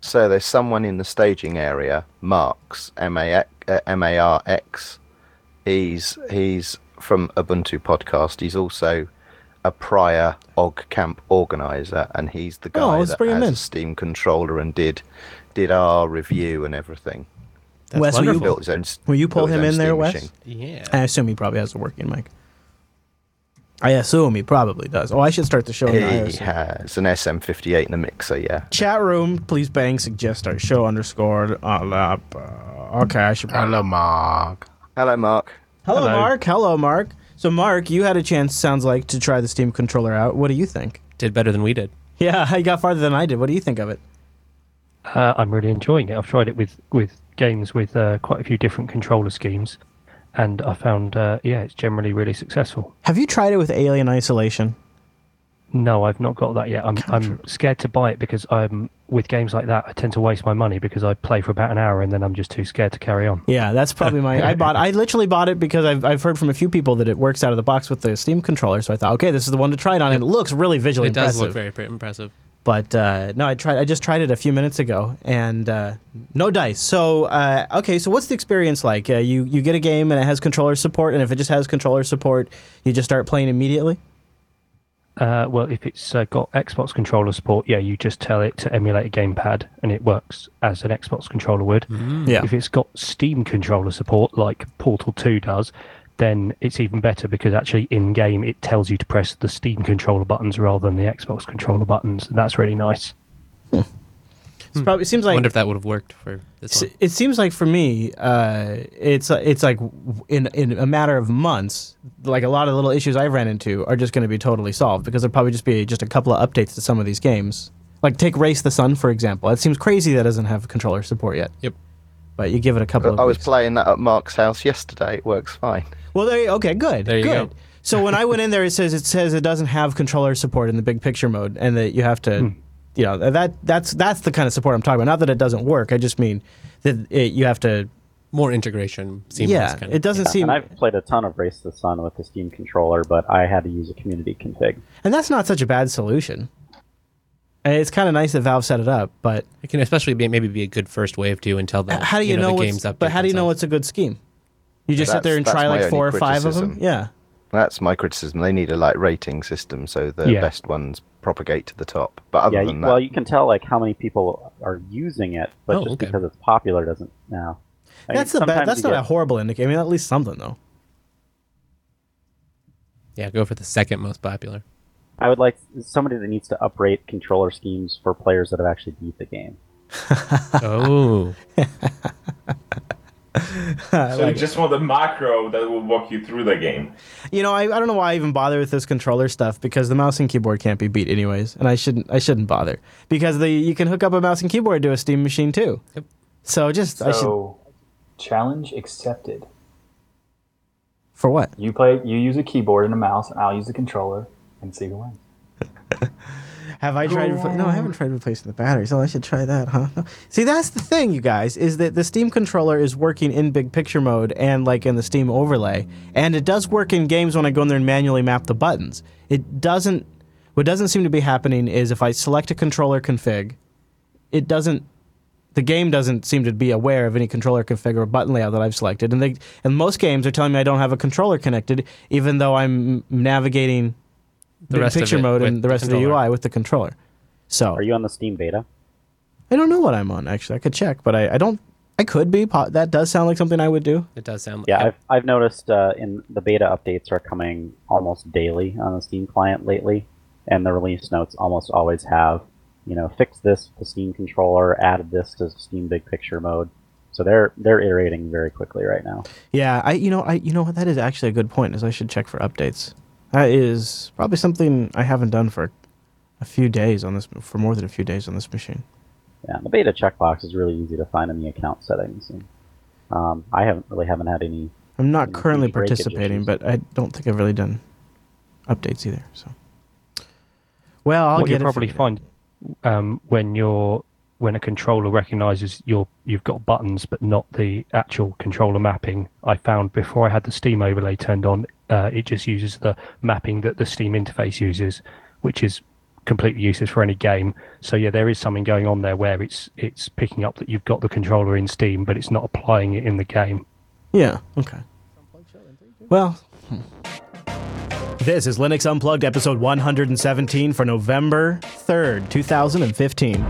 So there's someone in the staging area, Marx, M-A-R-X. He's from Ubuntu podcast. He's also a prior OggCamp organizer, and he's the guy that has a Steam controller and did our review and everything. That's Wes, will you pull him in there, Wes? Machine. Yeah. I assume he probably has a working mic. I assume he probably does. Oh, I should start the show. He has an SM58 and a mixer, yeah. Chat room, please bang, suggest our show _. Okay, I should probably... Hello, Mark. Hello, Mark. Hello, Mark. Hello, Mark. So, Mark, you had a chance, sounds like, to try the Steam controller out. What do you think? Did better than we did. Yeah, I got farther than I did. What do you think of it? I'm really enjoying it. I've tried it with games with quite a few different controller schemes, and I found, it's generally really successful. Have you tried it with Alien Isolation? No, I've not got that yet. I'm scared to buy it because with games like that, I tend to waste my money because I play for about an hour and then I'm just too scared to carry on. Yeah, that's probably my... I literally bought it because I've heard from a few people that it works out of the box with the Steam controller, so I thought, okay, this is the one to try it on, and it looks really visually impressive. It does look very, very impressive. But no, I just tried it a few minutes ago, and no dice. So, okay, so what's the experience like? You get a game, and it has controller support, and if it just has controller support, you just start playing immediately? Well, if it's got Xbox controller support, yeah, you just tell it to emulate a gamepad, and it works as an Xbox controller would. Mm. Yeah. If it's got Steam controller support, like Portal 2 does, then it's even better because actually in-game it tells you to press the Steam controller buttons rather than the Xbox controller buttons. And that's really nice. Hmm. It seems like, I wonder if that would have worked for this one. It seems like for me, it's like in a matter of months, like a lot of little issues I've ran into are just going to be totally solved because there'll probably just be just a couple of updates to some of these games. Like take Race the Sun, for example. It seems crazy that doesn't have controller support yet. Yep. But you give it a couple of weeks. I was playing that at Mark's house yesterday. It works fine. Well, okay, good. There you go. So when I went in there, it says it doesn't have controller support in the big picture mode, and that you have to, that's the kind of support I'm talking about. Not that it doesn't work. I just mean that you have to. More integration. Seamless, yeah, kind of. It doesn't seem... And I've played a ton of Race the Sun with the Steam controller, but I had to use a community config. And that's not such a bad solution. It's kind of nice that Valve set it up, but it can especially be a good first wave too until the game's up. But how do you know what's a good scheme? You just sit there and try like 4 or 5 of them. Yeah, that's my criticism. They need a rating system so the best ones propagate to the top. But other than that, well, you can tell like how many people are using it, but because it's popular doesn't. No, I mean, that's not a horrible indicator. I mean, at least something though. Yeah, go for the second most popular. I would like somebody that needs to uprate controller schemes for players that have actually beat the game. Oh. So you just want the macro that will walk you through the game. You know, I don't know why I even bother with this controller stuff because the mouse and keyboard can't be beat anyways, and I shouldn't bother because you can hook up a mouse and keyboard to a Steam machine too. Yep. Challenge accepted. For what? You use a keyboard and a mouse, and I'll use the controller. And see the one. Have I tried? No, I haven't tried replacing the batteries. Oh, I should try that, huh? No. See, that's the thing, you guys, is that the Steam controller is working in big picture mode and like in the Steam overlay, and it does work in games when I go in there and manually map the buttons. It doesn't. What doesn't seem to be happening is if I select a controller config, it doesn't. The game doesn't seem to be aware of any controller config or button layout that I've selected, and most games are telling me I don't have a controller connected, even though I'm navigating. The rest picture mode and the rest of the UI with the controller. So, are you on the Steam beta? I don't know what I'm on actually. I could check, but I don't. I could be. That does sound like something I would do. It does sound. Yeah, I've noticed in the beta updates are coming almost daily on the Steam client lately, and the release notes almost always have fix this to Steam controller, added this to Steam big picture mode. So they're iterating very quickly right now. Yeah, I that is actually a good point. Is I should check for updates. That is probably something I haven't done for more than a few days on this machine. Yeah, the beta checkbox is really easy to find in the account settings. And, I haven't had any. I'm not currently participating, but I don't think I've really done updates either. So, well, I'll get it. You'll probably find when a controller recognizes you've got buttons but not the actual controller mapping. I found before I had the Steam overlay turned on, it just uses the mapping that the Steam interface uses, which is completely useless for any game. So yeah, there is something going on there where it's picking up that you've got the controller in Steam, but it's not applying it in the game. Yeah, okay. Well... This is Linux Unplugged, episode 117 for November 3rd, 2015.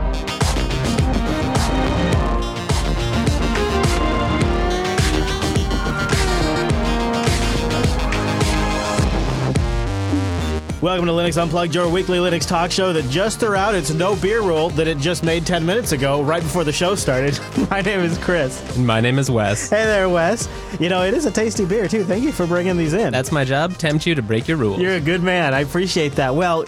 Welcome to Linux Unplugged, your weekly Linux talk show that just threw out its no beer rule that it just made 10 minutes ago, right before the show started. My name is Chris. And my name is Wes. Hey there, Wes. You know, it is a tasty beer, too. Thank you for bringing these in. That's my job. Tempt you to break your rules. You're a good man. I appreciate that. Well,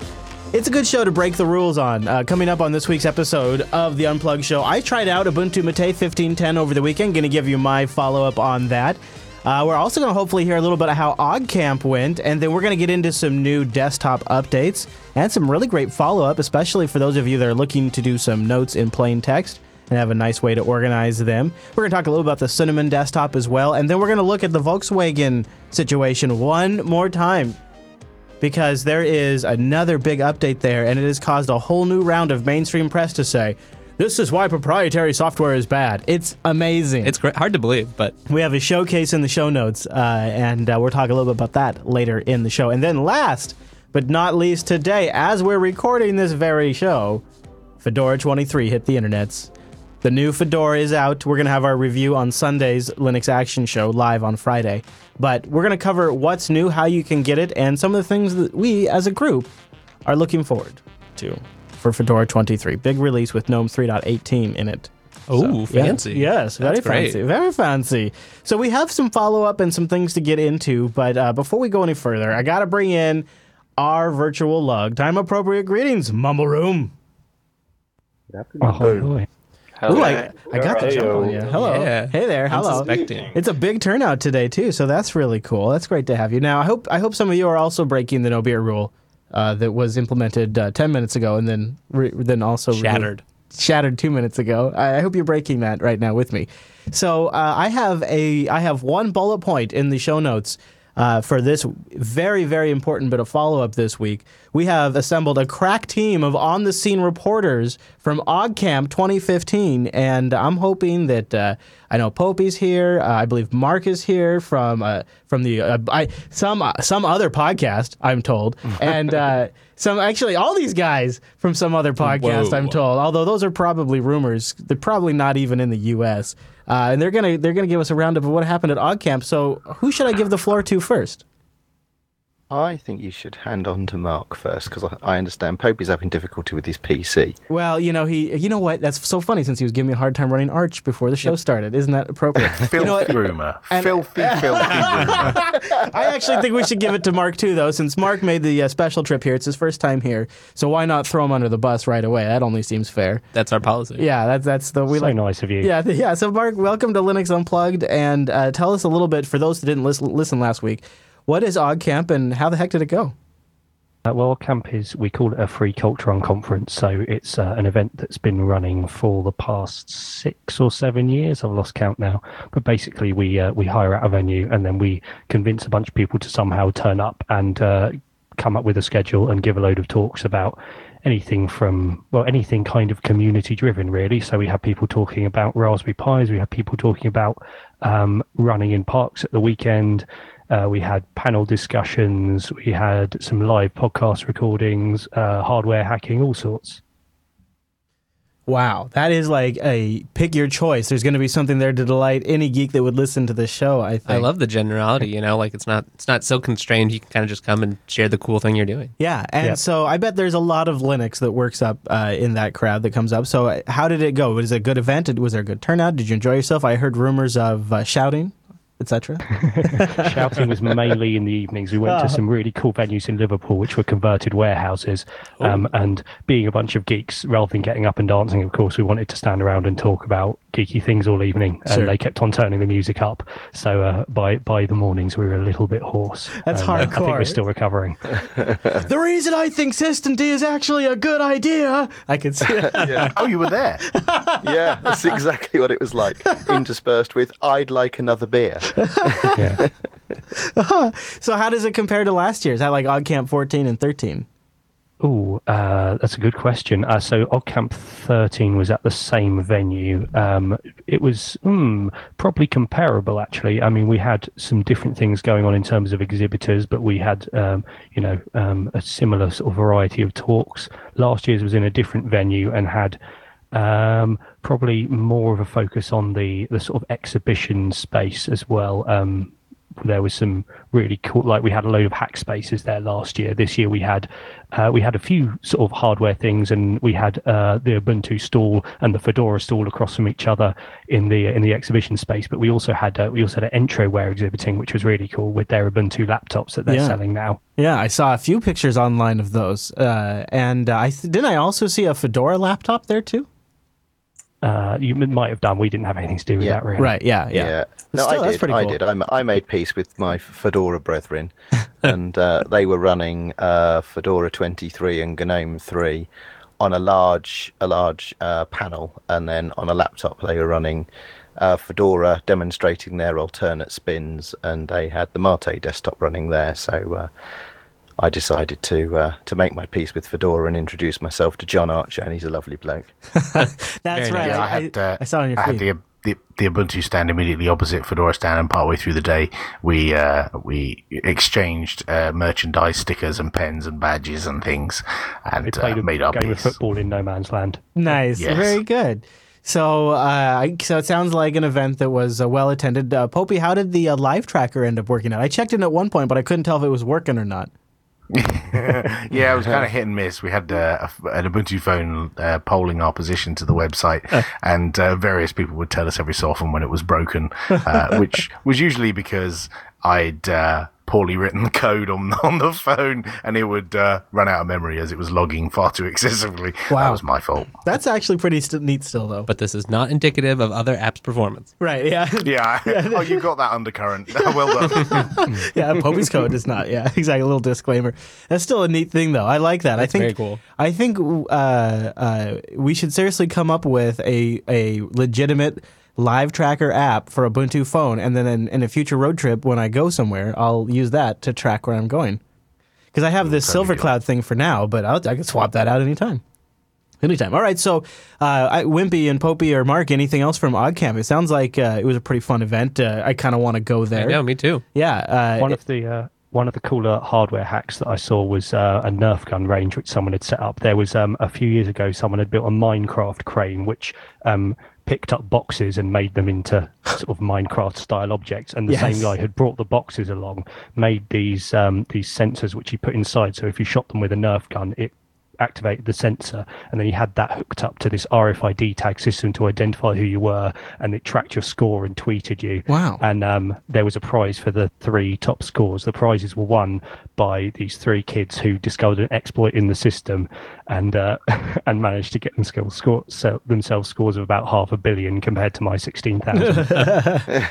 it's a good show to break the rules on. Coming up on this week's episode of the Unplugged show, I tried out Ubuntu Mate 15.10 over the weekend. Going to give you my follow-up on that. We're also going to hopefully hear a little bit of how OggCamp went, and then we're going to get into some new desktop updates and some really great follow-up, especially for those of you that are looking to do some notes in plain text and have a nice way to organize them. We're going to talk a little about the Cinnamon desktop as well, and then we're going to look at the Volkswagen situation one more time, because there is another big update there, and it has caused a whole new round of mainstream press to say, "This is why proprietary software is bad." It's amazing. It's great. Hard to believe, but... We have a showcase in the show notes, and we'll talk a little bit about that later in the show. And then last, but not least today, as we're recording this very show, Fedora 23 hit the internets. The new Fedora is out. We're going to have our review on Sunday's Linux Action Show live on Friday. But we're going to cover what's new, how you can get it, and some of the things that we, as a group, are looking forward to. For Fedora 23. Big release with GNOME 3.18 in it. Oh, so, fancy. Yeah, yes, very fancy. Very fancy. So we have some follow-up and some things to get into, but before we go any further, I got to bring in our virtual lug. Time-appropriate greetings, Mumble Room. Good afternoon. Oh, ooh, I got the jump on you. Hello. Yeah. Hey there. Hello. It's a big turnout today, too, so that's really cool. That's great to have you. Now, I hope some of you are also breaking the no beer rule. That was implemented 10 minutes ago and then also shattered 2 minutes ago. I hope you're breaking that right now with me. So I have one bullet point in the show notes for this very, very important bit of follow-up this week. We have assembled a crack team of on-the-scene reporters from OggCamp 2015, and I'm hoping that I know Popey's here. I believe Mark is here from some other podcast, I'm told, and some actually all these guys from some other podcast, I'm told. Although those are probably rumors, they're probably not even in the U.S. And they're gonna give us a roundup of what happened at OggCamp. So who should I give the floor to first? I think you should hand on to Mark first, because I understand Popey's having difficulty with his PC. Well, you know, you know what? That's so funny, since he was giving me a hard time running Arch before the show started. Isn't that appropriate? Filthy, you know, rumor. Filthy rumor. I actually think we should give it to Mark, too, though, since Mark made the special trip here. It's his first time here, so why not throw him under the bus right away? That only seems fair. That's our policy. Yeah, that's the... We so like, nice of you. Yeah. So, Mark, welcome to Linux Unplugged, and tell us a little bit, for those that didn't listen last week, what is OggCamp and how the heck did it go? Well, OggCamp is, we call it a free culture on conference. So it's an event that's been running for the past 6 or 7 years. I've lost count now. But basically we hire out a venue and then we convince a bunch of people to somehow turn up and come up with a schedule and give a load of talks about anything kind of community driven, really. So we have people talking about Raspberry Pis. We have people talking about running in parks at the weekend. We had panel discussions, we had some live podcast recordings, hardware hacking, all sorts. Wow, that is like a pick your choice. There's going to be something there to delight any geek that would listen to this show, I think. I love the generality, you know, like it's not so constrained. You can kind of just come and share the cool thing you're doing. Yeah, and so I bet there's a lot of Linux that works up in that crowd that comes up. So how did it go? Was it a good event? Was there a good turnout? Did you enjoy yourself? I heard rumors of shouting, etc. Shouting was mainly in the evenings. We went to some really cool venues in Liverpool, which were converted warehouses. And being a bunch of geeks, rather than getting up and dancing, of course, we wanted to stand around and talk about geeky things all evening. And they kept on turning the music up. So by the mornings, we were a little bit hoarse. That's hardcore. I think we're still recovering. The reason I think systemd is actually a good idea, I could see it. Yeah. Oh, you were there. Yeah, that's exactly what it was like. Interspersed with, I'd like another beer. Yeah. So how does it compare to last year's? Is that like OggCamp 14 and 13? Oh, that's a good question. So OggCamp 13 was at the same venue. It was probably comparable, actually. I mean, we had some different things going on in terms of exhibitors, but we had, a similar sort of variety of talks. Last year's was in a different venue and had probably more of a focus on the sort of exhibition space as well. There was some really cool, like we had a load of hack spaces there last year. This year we had a few sort of hardware things, and we had the Ubuntu stall and the Fedora stall across from each other in the exhibition space. But we also had an Entroware exhibiting, which was really cool with their Ubuntu laptops that they're selling now. Yeah, I saw a few pictures online of those, and didn't I also see a Fedora laptop there too? You might have done. We didn't have anything to do with that, really. Right? Yeah. No, still, I did. Cool. I did. I made peace with my Fedora brethren, and they were running Fedora 23 and GNOME 3 on a large panel, and then on a laptop they were running Fedora, demonstrating their alternate spins, and they had the Mate desktop running there. So I decided to make my peace with Fedora and introduce myself to John Archer, and he's a lovely bloke. That's right. Yeah, I saw on your feed. I had the Ubuntu stand immediately opposite Fedora stand, and partway through the day, we exchanged merchandise stickers and pens and badges and things, and made our peace. We played a game of football in No Man's Land. Nice, yes. Very good. So, so it sounds like an event that was well attended. Popey, how did the live tracker end up working out? I checked in at one point, but I couldn't tell if it was working or not. Yeah, it was kind of hit and miss. We had an Ubuntu phone polling our position to the website, and various people would tell us every so often when it was broken, which was usually because I'd poorly written code on the phone, and it would run out of memory as it was logging far too excessively. Wow. That was my fault. That's actually pretty neat still, though. But this is not indicative of other apps' performance. Right, yeah. Yeah. Oh, you got that undercurrent. Well done. Yeah, Popey's code is not. Yeah, exactly. A little disclaimer. That's still a neat thing, though. I like that. That's very cool. I think we should seriously come up with a legitimate live tracker app for Ubuntu phone, and then in a future road trip when I go somewhere, I'll use that to track where I'm going. Because I have this SilverCloud thing for now, but I can swap that out anytime. All right, so Wimpy and Popey or Mark, anything else from OggCamp? It sounds like it was a pretty fun event. I kind of want to go there. Yeah, me too. Yeah. One of the cooler hardware hacks that I saw was a Nerf gun range which someone had set up. There was a few years ago someone had built a Minecraft crane which picked up boxes and made them into sort of Minecraft-style objects. And the same guy had brought the boxes along, made these sensors which he put inside. So if you shot them with a Nerf gun, it activated the sensor, and then he had that hooked up to this RFID tag system to identify who you were, and it tracked your score and tweeted you. Wow. And there was a prize for the three top scores. The prizes were won by these three kids who discovered an exploit in the system and managed to get themselves scores of about 500 million compared to my 16,000.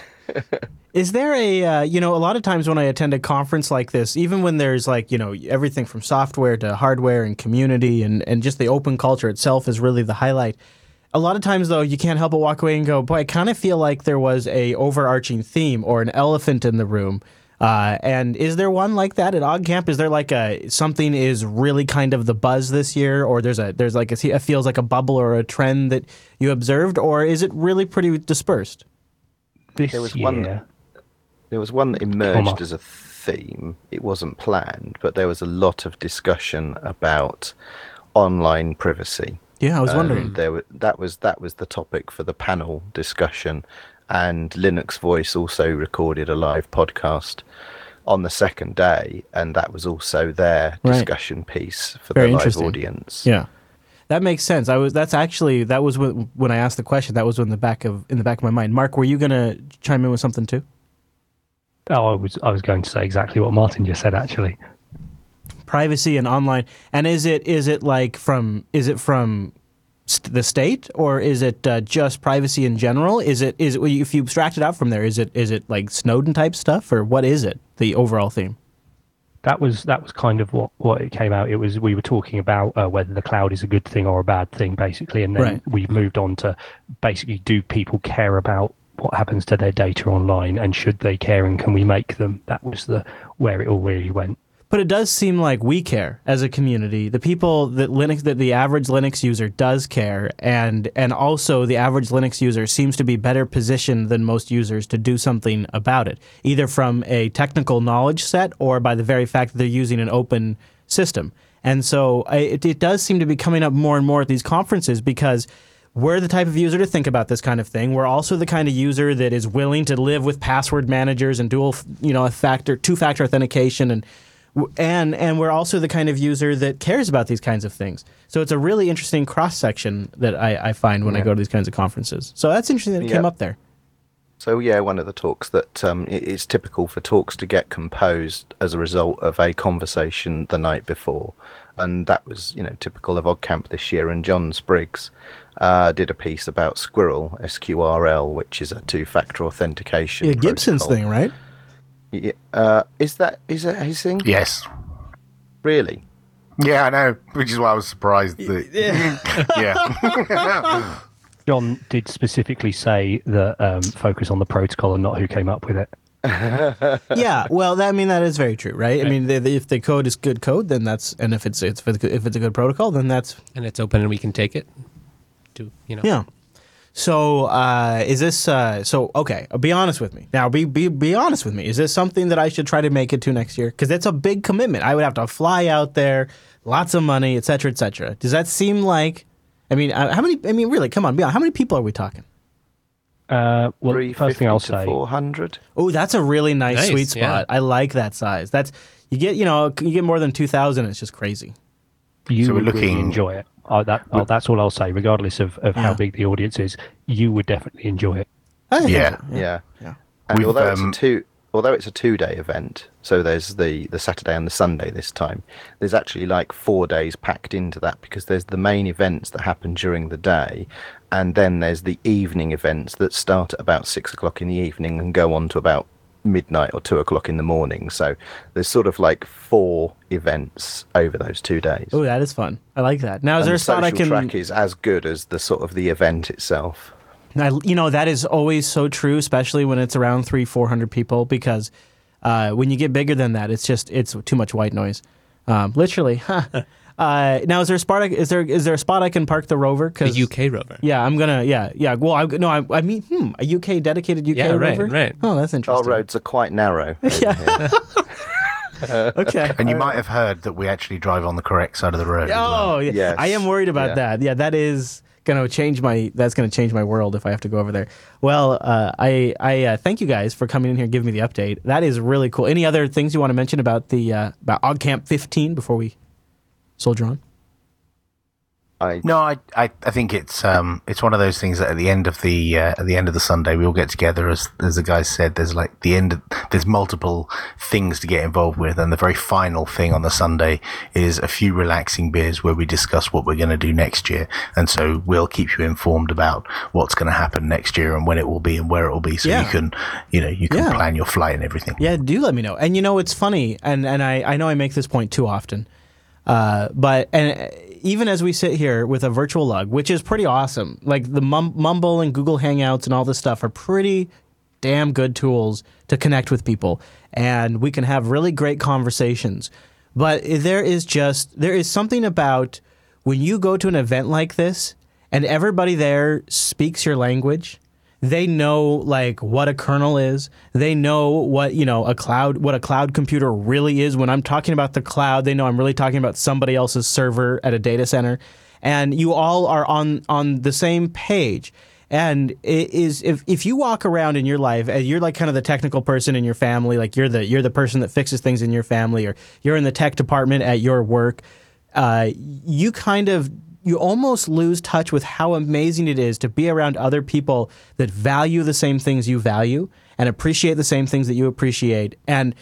Is there a lot of times when I attend a conference like this, even when there's everything from software to hardware and community and just the open culture itself is really the highlight. A lot of times, though, you can't help but walk away and go, boy, I kind of feel like there was a overarching theme or an elephant in the room. And is there one like that at OggCamp? Is there like something is really kind of the buzz this year, or it feels like a bubble or a trend that you observed, or is it really pretty dispersed? There was one that emerged as a theme. It wasn't planned, but there was a lot of discussion about online privacy. Yeah, I was wondering. That was the topic for the panel discussion, and Linux Voice also recorded a live podcast on the second day, and that was also their discussion piece for the live audience. Yeah. That makes sense. When I asked the question. That was in the back of my mind. Mark, were you going to chime in with something too? Oh, I was going to say exactly what Martin just said. Actually, privacy and online. And is it from the state, or is it just privacy in general? Is it if you abstract it out from there? Is it like Snowden type stuff, or what is it? The overall theme. That was kind of what it came out. It was we were talking about whether the cloud is a good thing or a bad thing, basically, and then we moved on to basically do people care about what happens to their data online, and should they care, and can we make them? That was where it all really went. But it does seem like we care as a community. The people that Linux, that the average Linux user does care, and also the average Linux user seems to be better positioned than most users to do something about it, either from a technical knowledge set or by the very fact that they're using an open system. And so it does seem to be coming up more and more at these conferences because we're the type of user to think about this kind of thing. We're also the kind of user that is willing to live with password managers and dual, you know, two-factor authentication and we're also the kind of user that cares about these kinds of things. So it's a really interesting cross-section that I find when I go to these kinds of conferences. So that's interesting that it came up there. So, one of the talks that it's typical for talks to get composed as a result of a conversation the night before. And that was, typical of OggCamp this year. And John Spriggs did a piece about Squirrel, SQRL, which is a two-factor authentication protocol. Gibson's thing, right? Yeah, is that his thing? Yes. Really? Yeah, I know, which is why I was surprised. Yeah. John did specifically say that focus on the protocol and not who came up with it. That is very true, right? I mean, if the code is good code, then that's, and if it's a good protocol, then that's, and it's open and we can take it to, Yeah. So is this be honest with me. Now be honest with me. Is this something that I should try to make it to next year? Because it's a big commitment. I would have to fly out there, lots of money, et cetera, et cetera. Does that seem like, really, come on, be honest. How many people are we talking? Well, first thing I'll say, 400. Oh, that's a really nice sweet spot. Yeah. I like that size. That's you get more than 2,000. It's just crazy. You would really enjoy it. That's all I'll say, regardless of how big the audience is. You would definitely enjoy it. Yeah. And although it's a two-day event, so there's the Saturday and the Sunday this time, there's actually like 4 days packed into that because there's the main events that happen during the day, and then there's the evening events that start at about 6:00 in the evening and go on to about midnight or 2:00 in the morning. So there's sort of like 4 events over those 2 days. Oh, that is fun. I like that. Now, is there a spot I can... track is as good as the sort of the event itself. Now, that is always so true, especially when it's around 300-400 people, because when you get bigger than that, it's too much white noise. Literally. Now, is there a spot I can park the rover? The UK rover. Yeah, I'm gonna. Yeah. Well, a UK dedicated UK rover. Right. Oh, that's interesting. Our roads are quite narrow. Yeah. Okay. And you might have heard that we actually drive on the correct side of the road. Oh, yeah. Yes. I am worried about that. Yeah, that is gonna change my. That's gonna change my world if I have to go over there. Well, I thank you guys for coming in here and giving me the update. That is really cool. Any other things you want to mention about the about OggCamp 15 before we? Soldier on? I think it's one of those things that at the end of the Sunday we all get together. As the guys said, there's like there's multiple things to get involved with, and the very final thing on the Sunday is a few relaxing beers where we discuss what we're going to do next year. And so we'll keep you informed about what's going to happen next year and when it will be and where it will be, so you can plan your flight and everything. Yeah, do let me know. And it's funny, and I know I make this point too often. But even as we sit here with a virtual lug, which is pretty awesome, like the Mumble and Google Hangouts and all this stuff are pretty damn good tools to connect with people, and we can have really great conversations. But there is something about when you go to an event like this and everybody there speaks your language. They know like what a kernel is. They know what a cloud computer really is. When I'm talking about the cloud, they know I'm really talking about somebody else's server at a data center, and you all are on the same page. And it is if you walk around in your life and you're like kind of the technical person in your family, like you're the person that fixes things in your family, or you're in the tech department at your work, you almost lose touch with how amazing it is to be around other people that value the same things you value and appreciate the same things that you appreciate, and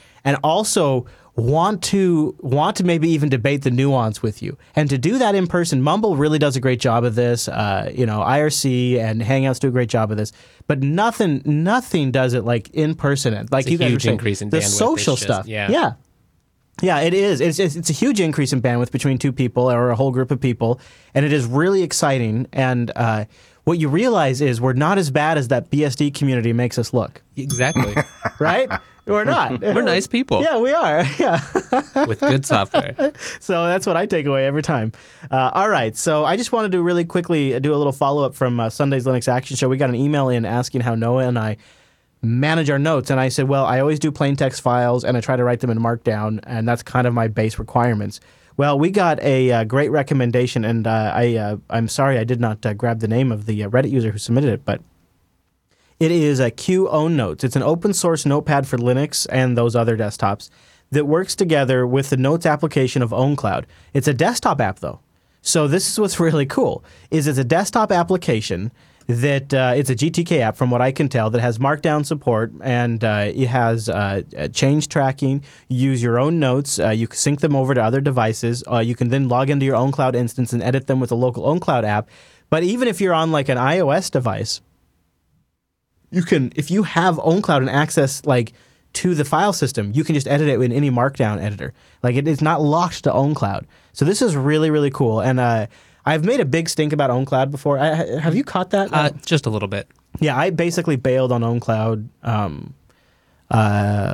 also want to maybe even debate the nuance with you. And to do that in person, Mumble really does a great job of this. IRC and Hangouts do a great job of this, but nothing does it like in person. Like it's you a guys huge were saying, increase in the bandwidth social stuff. Yeah. Yeah, it is. It's a huge increase in bandwidth between two people or a whole group of people, and it is really exciting. And what you realize is we're not as bad as that BSD community makes us look. Exactly. Right? We're not. We're nice people. Yeah, we are. Yeah. With good software. So that's what I take away every time. All right. So I just wanted to really quickly do a little follow-up from Sunday's Linux Action Show. We got an email in asking how Noah and I manage our notes. And I said, well, I always do plain text files, and I try to write them in Markdown, and that's kind of my base requirements. Well, we got a great recommendation, and I'm sorry I did not grab the name of the Reddit user who submitted it, but it is a QOwnNotes. It's an open source notepad for Linux and those other desktops that works together with the Notes application of OwnCloud. It's a desktop app, though. So this is what's really cool, is it's a desktop application that it's a GTK app, from what I can tell, that has Markdown support, and it has change tracking. You use your own notes. You can sync them over to other devices. You can then log into your OwnCloud instance and edit them with a local OwnCloud app. But even if you're on like an iOS device, you can, if you have OwnCloud and access like to the file system, you can just edit it in any Markdown editor. Like it's not locked to OwnCloud. So this is really, really cool. And I've made a big stink about OwnCloud before. Have you caught that? Just a little bit. Yeah, I basically bailed on OwnCloud.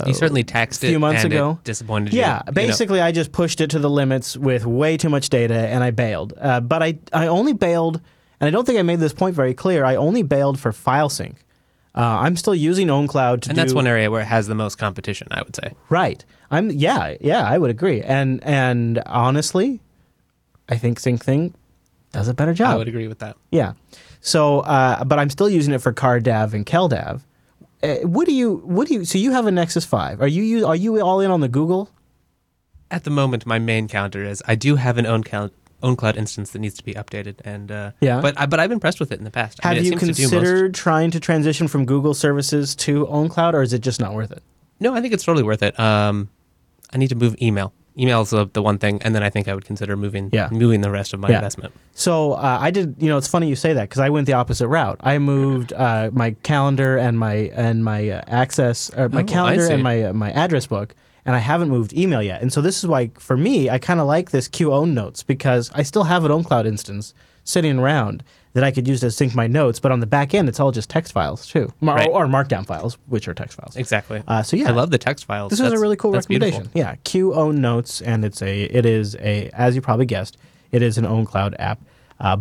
You certainly taxed it a few months ago. It disappointed you. Yeah, basically I just pushed it to the limits with way too much data, and I bailed. But I only bailed, and I don't think I made this point very clear, I only bailed for file sync. I'm still using OwnCloud to do... And that's one area where it has the most competition, I would say. Right. Yeah, I would agree. And honestly, I think SyncThing does a better job. I would agree with that. Yeah. So, but I'm still using it for CarDAV and KelDAV. So you have a Nexus 5. Are you all in on the Google? At the moment, my main counter is I do have an OwnCloud instance that needs to be updated, and but I've been impressed with it in the past. Have you considered trying to transition from Google services to OwnCloud, or is it just not worth it? No, I think it's totally worth it. I need to move email. Email is the one thing, and then I think I would consider moving the rest of my investment. So I did. You know, it's funny you say that because I went the opposite route. I moved my calendar and my access, my calendar and my address book. And I haven't moved email yet. And so this is why, for me, I kind of like this QOwnNotes because I still have an OwnCloud instance sitting around that I could use to sync my notes. But on the back end, it's all just text files, too, or Markdown files, which are text files. Exactly. I love the text files. This is a really cool recommendation. Beautiful. Yeah, QOwnNotes, and it is, as you probably guessed, it is an OwnCloud app.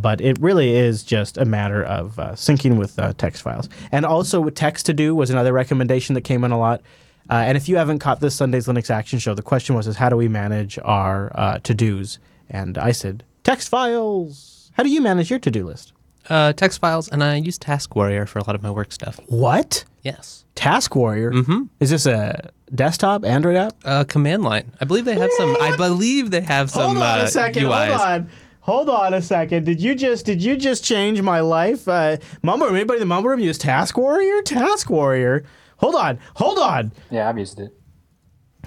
But it really is just a matter of syncing with text files. And also text to do was another recommendation that came in a lot. And if you haven't caught this Sunday's Linux Action Show, the question was, how do we manage our to-dos? And I said, text files. How do you manage your to-do list? Text files, and I use Task Warrior for a lot of my work stuff. What? Yes. Task Warrior? Mm-hmm. Is this a desktop Android app? Command line. I believe they have some. I believe they have some. Hold on a second. UIs. Hold on a second. Did you just change my life? Mumble Room. Anybody in the Mumble Room use Task Warrior? Task Warrior. Hold on. Yeah, I've used it.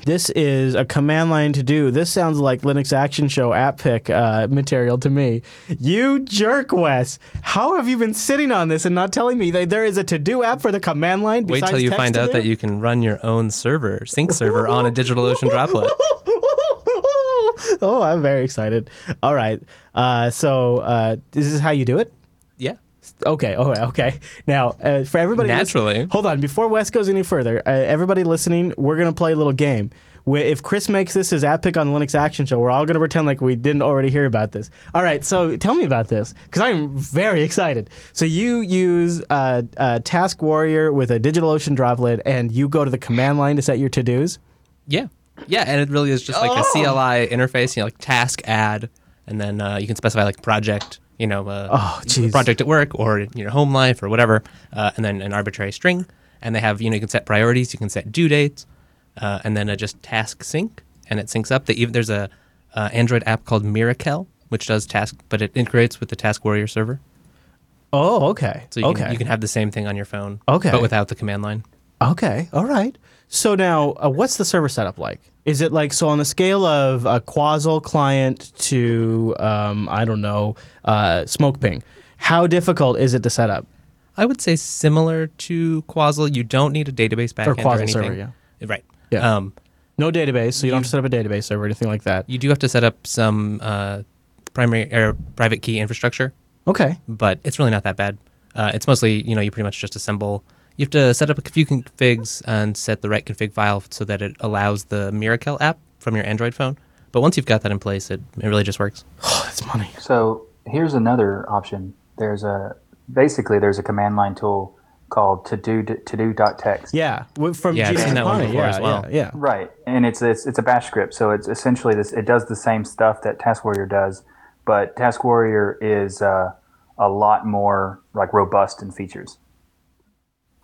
This is a command line to do. This sounds like Linux Action Show app pick material to me. You jerk, Wes. How have you been sitting on this and not telling me that there is a to-do app for the command line besides text? Wait till you find out that you can run your own server, sync server, on a DigitalOcean droplet. Oh, I'm very excited. All right. So this is how you do it? Yeah. Okay. Now, for everybody... Naturally. Hold on. Before Wes goes any further, everybody listening, we're going to play a little game. If Chris makes this his app pick on the Linux Action Show, we're all going to pretend like we didn't already hear about this. All right, so tell me about this, because I'm very excited. So you use Task Warrior with a DigitalOcean droplet, and you go to the command line to set your to-dos? Yeah. Yeah, and it really is just like a CLI interface, you know, like task add, and then you can specify like project... You know, project at work or your home life or whatever, and then an arbitrary string. And they have, you can set priorities, you can set due dates, and then just task sync, and it syncs up. There's a Android app called Mirakel, which does task, but it integrates with the Task Warrior server. Oh, okay. So you can have the same thing on your phone, but without the command line. Okay, all right. So now, what's the server setup like? Is it like, so on the scale of a Quasal client to, SmokePing, how difficult is it to set up? I would say similar to Quasal. You don't need a database backend or anything. Server, yeah. Right. Yeah. No database, so you don't have to set up a database server or anything like that. You do have to set up some primary or private key infrastructure. Okay. But it's really not that bad. It's mostly, you pretty much just assemble You have to set up a few configs and set the right config file so that it allows the Mirakel app from your Android phone. But once you've got that in place, it really just works. Oh, that's money. So here's another option. There's a command line tool called todo.txt. Yeah, from I've seen that one before as well. Yeah, right. And it's a bash script, so it's essentially this. It does the same stuff that Task Warrior does, but Task Warrior is a lot more like robust in features.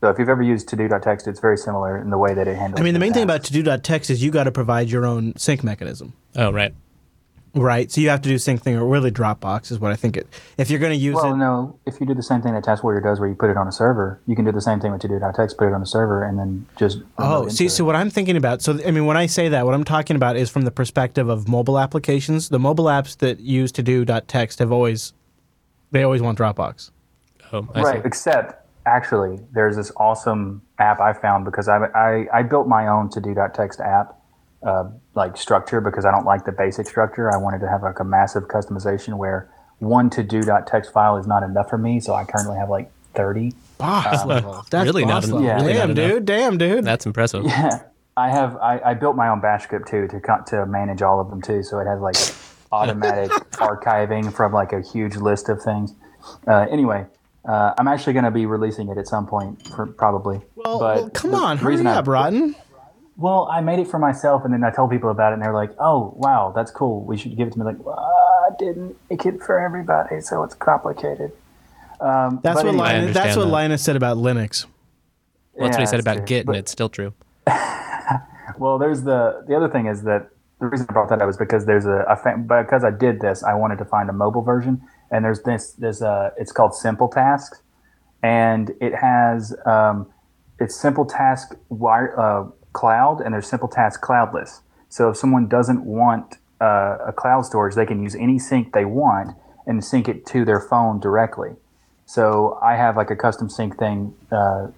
So if you've ever used todo.txt, it's very similar in the way that it handles. I mean, the main thing about todo.txt is you got to provide your own sync mechanism. Oh, right. Right, so you have to do SyncThing or really Dropbox is what I think it. If you're going to use it. Well, no, if you do the same thing that Task Warrior does where you put it on a server, you can do the same thing with todo.txt, put it on a server, and then just. Oh, see, so what I'm thinking about, so I mean, when I say that, what I'm talking about is from the perspective of mobile applications. The mobile apps that use todo.txt always want Dropbox. Oh, right, except actually, there's this awesome app I found because I built my own todo.txt app. Like structure because I don't like the basic structure. I wanted to have like a massive customization where one todo.txt file is not enough for me, so I currently have like 30. That's really not enough. Yeah. Really Damn, dude. That's impressive. Yeah. I built my own bash script too to manage all of them too, so it has like automatic archiving from like a huge list of things. Anyway, I'm actually going to be releasing it at some point probably. Well, come on, hurry up, Rodden. Well, I made it for myself, and then I told people about it, and they're like, "Oh, wow, that's cool. We should give it to me." Like, well, I didn't make it for everybody, so it's complicated. That's what Linus said about Linux. Well, that's what he said about Git, and it's still true. Well, there's the other thing is that the reason I brought that up is because because I did this, I wanted to find a mobile version, and there's this it's called Simple Tasks, and it has it's Simple Task Cloud, and there's Simple Task Cloudless. So if someone doesn't want a cloud storage, they can use any sync they want and sync it to their phone directly. So I have like a custom sync thing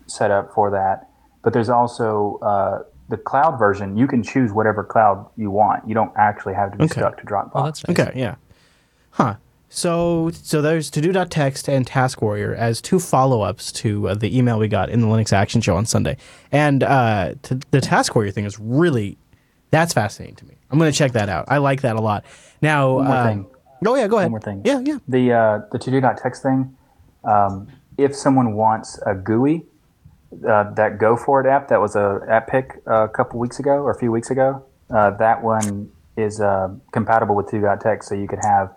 set up for that. But there's also the cloud version. You can choose whatever cloud you want. You don't actually have to be stuck to Dropbox. Oh, that's nice. Okay, yeah. Huh. So there's todo.txt and Task Warrior as two follow-ups to the email we got in the Linux Action Show on Sunday. And the Task Warrior thing is really, that's fascinating to me. I'm going to check that out. I like that a lot. Now, one more thing. Oh yeah, go ahead. One more thing. Yeah. The todo.txt thing, if someone wants a GUI, that Go For It app, that was an app pick a few weeks ago, that one is compatible with todo.txt, so you could have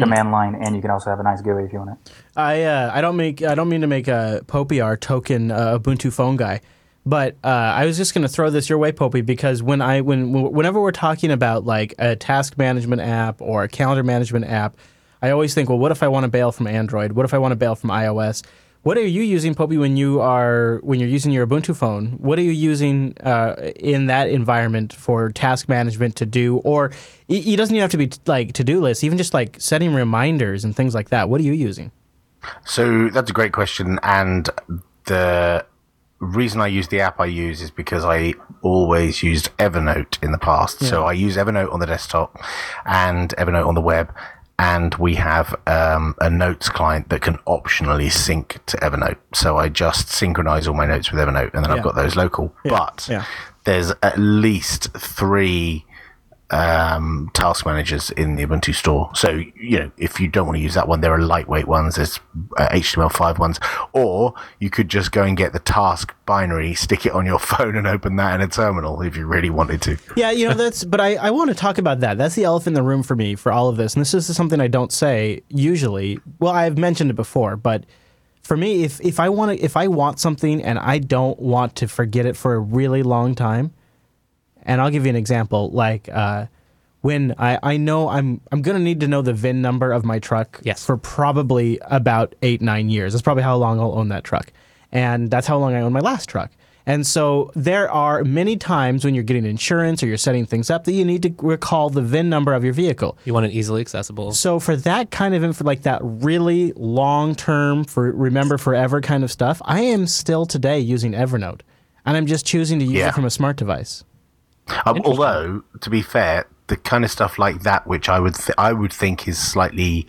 command line, and you can also have a nice GUI if you want it. I don't mean to make Popey our token Ubuntu phone guy, but I was just going to throw this your way, Popey, because whenever we're talking about like a task management app or a calendar management app, I always think, well, what if I want to bail from Android? What if I want to bail from iOS? What are you using, Popey, when you're using your Ubuntu phone? What are you using in that environment for task management to do? Or it doesn't even have to be like to-do lists, even just like setting reminders and things like that. What are you using? So that's a great question. And the reason I use the app I use is because I always used Evernote in the past. Yeah. So I use Evernote on the desktop and Evernote on the web. And we have a notes client that can optionally sync to Evernote. So I just synchronize all my notes with Evernote, and then I've got those local. Yeah. But there's at least 3 task managers in the Ubuntu store. So, you know, if you don't want to use that one, there are lightweight ones. There's HTML5 ones. Or you could just go and get the task binary, stick it on your phone, and open that in a terminal if you really wanted to. Yeah, you know, but I want to talk about that. That's the elephant in the room for me for all of this. And this is something I don't say usually. Well, I've mentioned it before, but for me, if I want something and I don't want to forget it for a really long time. And I'll give you an example, like when I know I'm going to need to know the VIN number of my truck for probably about 8-9 years. That's probably how long I'll own that truck. And that's how long I owned my last truck. And so there are many times when you're getting insurance or you're setting things up that you need to recall the VIN number of your vehicle. You want it easily accessible. So for that kind of info, like that really long-term, for remember forever kind of stuff, I am still today using Evernote. And I'm just choosing to use it from a smart device. Although, to be fair, the kind of stuff like that, which I would think is slightly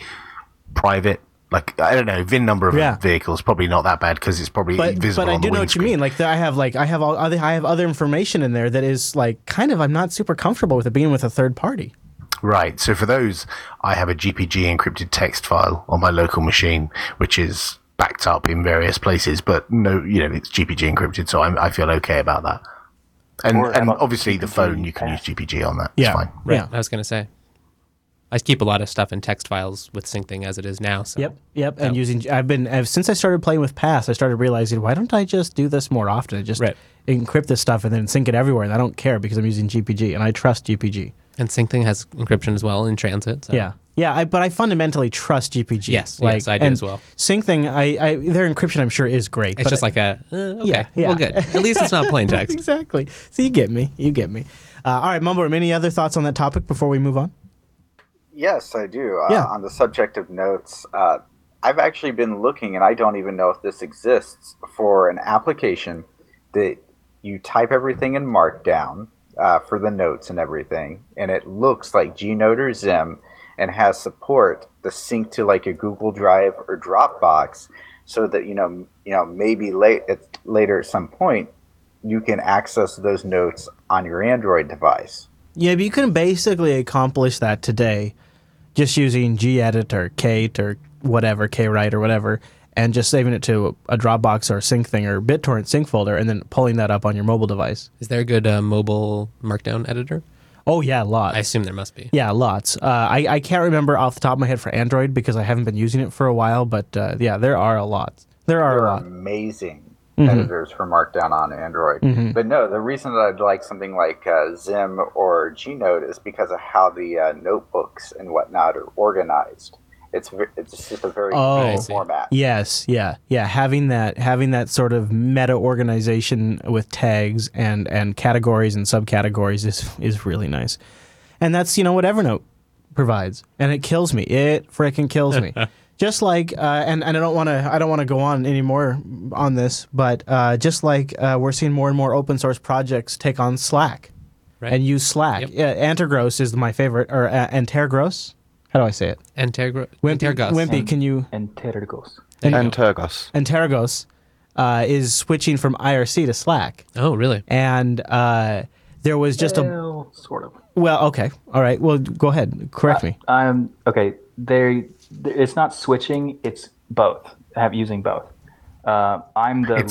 private like, I don't know, VIN number of vehicles, probably not that bad because it's probably invisible. But I do know what you mean. Like, I have other information in there that is like kind of, I'm not super comfortable with it being with a third party. Right. So for those, I have a GPG encrypted text file on my local machine, which is backed up in various places, but no, you know, it's GPG encrypted, so I feel okay about that. And obviously GPG, the phone, you can use GPG on that. Yeah. It's fine. Right. Yeah. I was going to say. I keep a lot of stuff in text files with SyncThing as it is now. So. Yep. And since I started playing with Pass, I started realizing, why don't I just do this more often? I just encrypt this stuff and then sync it everywhere, and I don't care because I'm using GPG, and I trust GPG. And SyncThing has encryption as well in transit. So. Yeah. But I fundamentally trust GPG. Yes, I do as well. SyncThing, their encryption, I'm sure, is great. It's but just like a okay, well, good. At least it's not plain text. Exactly. So you get me. All right, Mumble Room, any other thoughts on that topic before we move on? Yes, I do. On the subject of notes, I've actually been looking, and I don't even know if this exists, for an application that you type everything in Markdown for the notes and everything, and it looks like Gnote or Zim and has support to sync to like a Google Drive or Dropbox, so that you know maybe later at some point you can access those notes on your Android device. Yeah, but you can basically accomplish that today. Just using gedit or Kate or whatever, kwrite or whatever, and just saving it to a Dropbox or a SyncThing or BitTorrent sync folder and then pulling that up on your mobile device. Is there a good mobile Markdown editor? Oh, yeah, lots. I assume there must be. Yeah, lots. I can't remember off the top of my head for Android because I haven't been using it for a while, but there are a lot. There are amazing editors for Markdown on Android. Mm-hmm. But no, the reason that I'd like something like Zim or Gnote is because of how the notebooks and whatnot are organized. It's just a very cool format. Yes, yeah. Having that sort of meta organization with tags and categories and subcategories is really nice, and that's what Evernote provides, and it kills me. It frickin' kills me. Just like, and I don't want to go on anymore on this, but just like we're seeing more and more open source projects take on Slack, right? And use Slack. Yep. Antergos is my favorite, or Antergos. How do I say it? Antergos. Wimpy, can you? Antergos. Antergos is switching from IRC to Slack. Oh, really? And there was just sort of. Well, okay, all right. Well, go ahead. Correct me. Okay. It's not switching. It's both. Using both. I'm the lead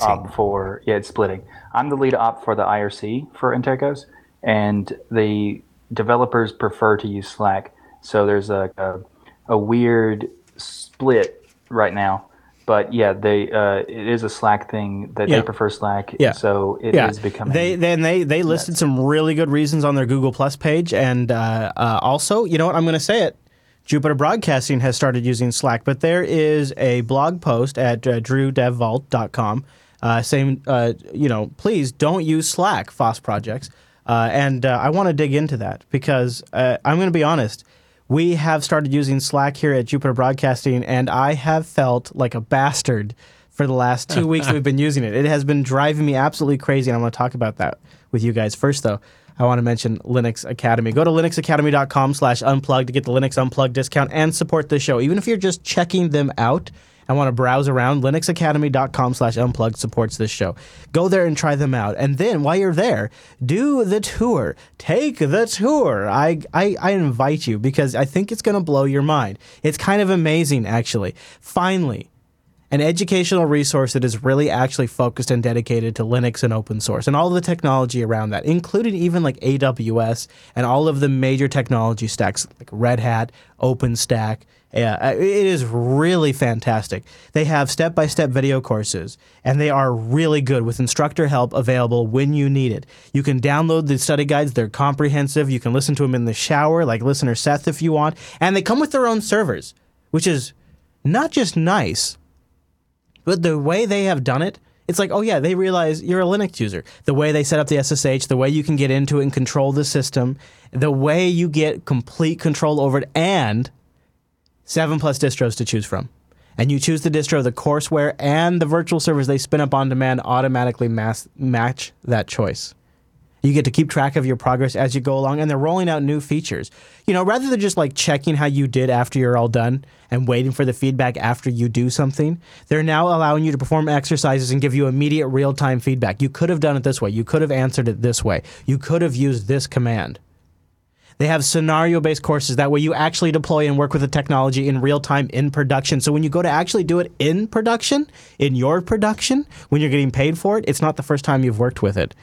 op for it's splitting. I'm the lead op for the IRC for Antergos, and the developers prefer to use Slack. So there's a weird split right now. But yeah, it is a Slack thing that they prefer Slack. Yeah. So it is becoming. They listed some really good reasons on their Google Plus page, and also, you know what, I'm going to say it. Jupiter Broadcasting has started using Slack, but there is a blog post at drewdevvault.com saying, please don't use Slack, FOSS projects. And I want to dig into that because I'm going to be honest. We have started using Slack here at Jupiter Broadcasting, and I have felt like a bastard for the last 2 weeks we've been using it. It has been driving me absolutely crazy, and I want to talk about that with you guys. First, though, I want to mention Linux Academy. Go to linuxacademy.com/unplugged to get the Linux Unplugged discount and support this show. Even if you're just checking them out and want to browse around, linuxacademy.com/unplugged supports this show. Go there and try them out. And then while you're there, do the tour. Take the tour. I invite you because I think it's going to blow your mind. It's kind of amazing, actually. Finally, an educational resource that is really actually focused and dedicated to Linux and open source and all the technology around that, including even like AWS and all of the major technology stacks like Red Hat, OpenStack. Yeah, it is really fantastic. They have step-by-step video courses, and they are really good with instructor help available when you need it. You can download the study guides. They're comprehensive. You can listen to them in the shower, like listener Seth if you want. And they come with their own servers, which is not just nice, but the way they have done it, it's like, oh yeah, they realize you're a Linux user. The way they set up the SSH, the way you can get into it and control the system, the way you get complete control over it, and 7+ distros to choose from. And you choose the distro, the courseware, and the virtual servers they spin up on demand automatically match that choice. You get to keep track of your progress as you go along, and they're rolling out new features. You know, rather than just like checking how you did after you're all done and waiting for the feedback after you do something, they're now allowing you to perform exercises and give you immediate real-time feedback. You could have done it this way. You could have answered it this way. You could have used this command. They have scenario-based courses. That way you actually deploy and work with the technology in real time in production. So when you go to actually do it in production, in your production, when you're getting paid for it, it's not the first time you've worked with it.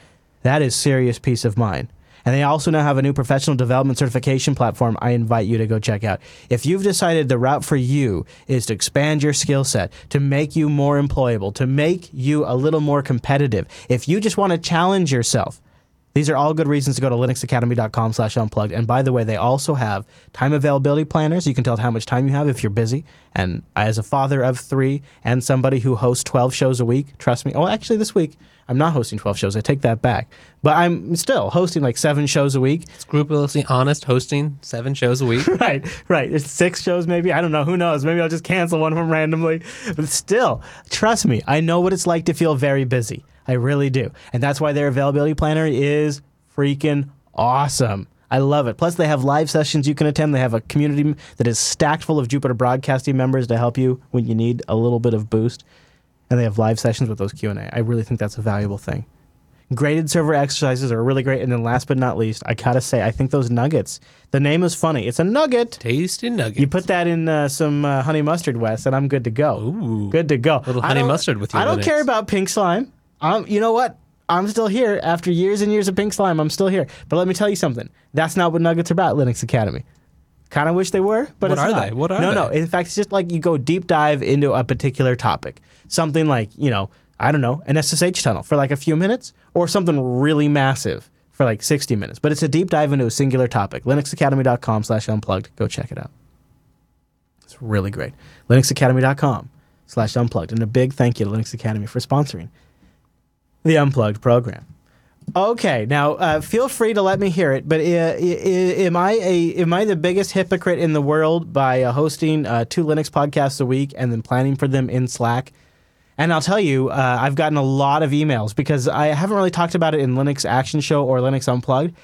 That is serious peace of mind. And they also now have a new professional development certification platform I invite you to go check out. If you've decided the route for you is to expand your skill set, to make you more employable, to make you a little more competitive, if you just want to challenge yourself, these are all good reasons to go to linuxacademy.com/unplugged. And by the way, they also have time availability planners. You can tell how much time you have if you're busy. And as a father of three and somebody who hosts 12 shows a week, trust me. Oh, actually, this week, I'm not hosting 12 shows. I take that back. But I'm still hosting like 7 shows a week. Scrupulously honest hosting 7 shows a week. Right. It's 6 shows maybe. I don't know. Who knows? Maybe I'll just cancel one of them randomly. But still, trust me, I know what it's like to feel very busy. I really do. And that's why their availability planner is freaking awesome. I love it. Plus, they have live sessions you can attend. They have a community that is stacked full of Jupiter Broadcasting members to help you when you need a little bit of boost. And they have live sessions with those Q&A. I really think that's a valuable thing. Graded server exercises are really great. And then last but not least, I gotta say, I think those nuggets, the name is funny. It's a nugget. Tasty nugget. You put that in some honey mustard, Wes, and I'm good to go. Ooh. Good to go. A little honey mustard with you. I don't care about pink slime. You know what? I'm still here. After years and years of pink slime, I'm still here. But let me tell you something. That's not what nuggets are about, Linux Academy. Kind of wish they were, but it's not. What are they? What are they? No. In fact, it's just like you go deep dive into a particular topic. Something like, you know, I don't know, an SSH tunnel for like a few minutes or something really massive for like 60 minutes. But it's a deep dive into a singular topic. linuxacademy.com/unplugged. Go check it out. It's really great. linuxacademy.com/unplugged. And a big thank you to Linux Academy for sponsoring the Unplugged program. Okay, now feel free to let me hear it. But am I the biggest hypocrite in the world by hosting 2 Linux podcasts a week and then planning for them in Slack? And I'll tell you, I've gotten a lot of emails because I haven't really talked about it in Linux Action Show or Linux Unplugged,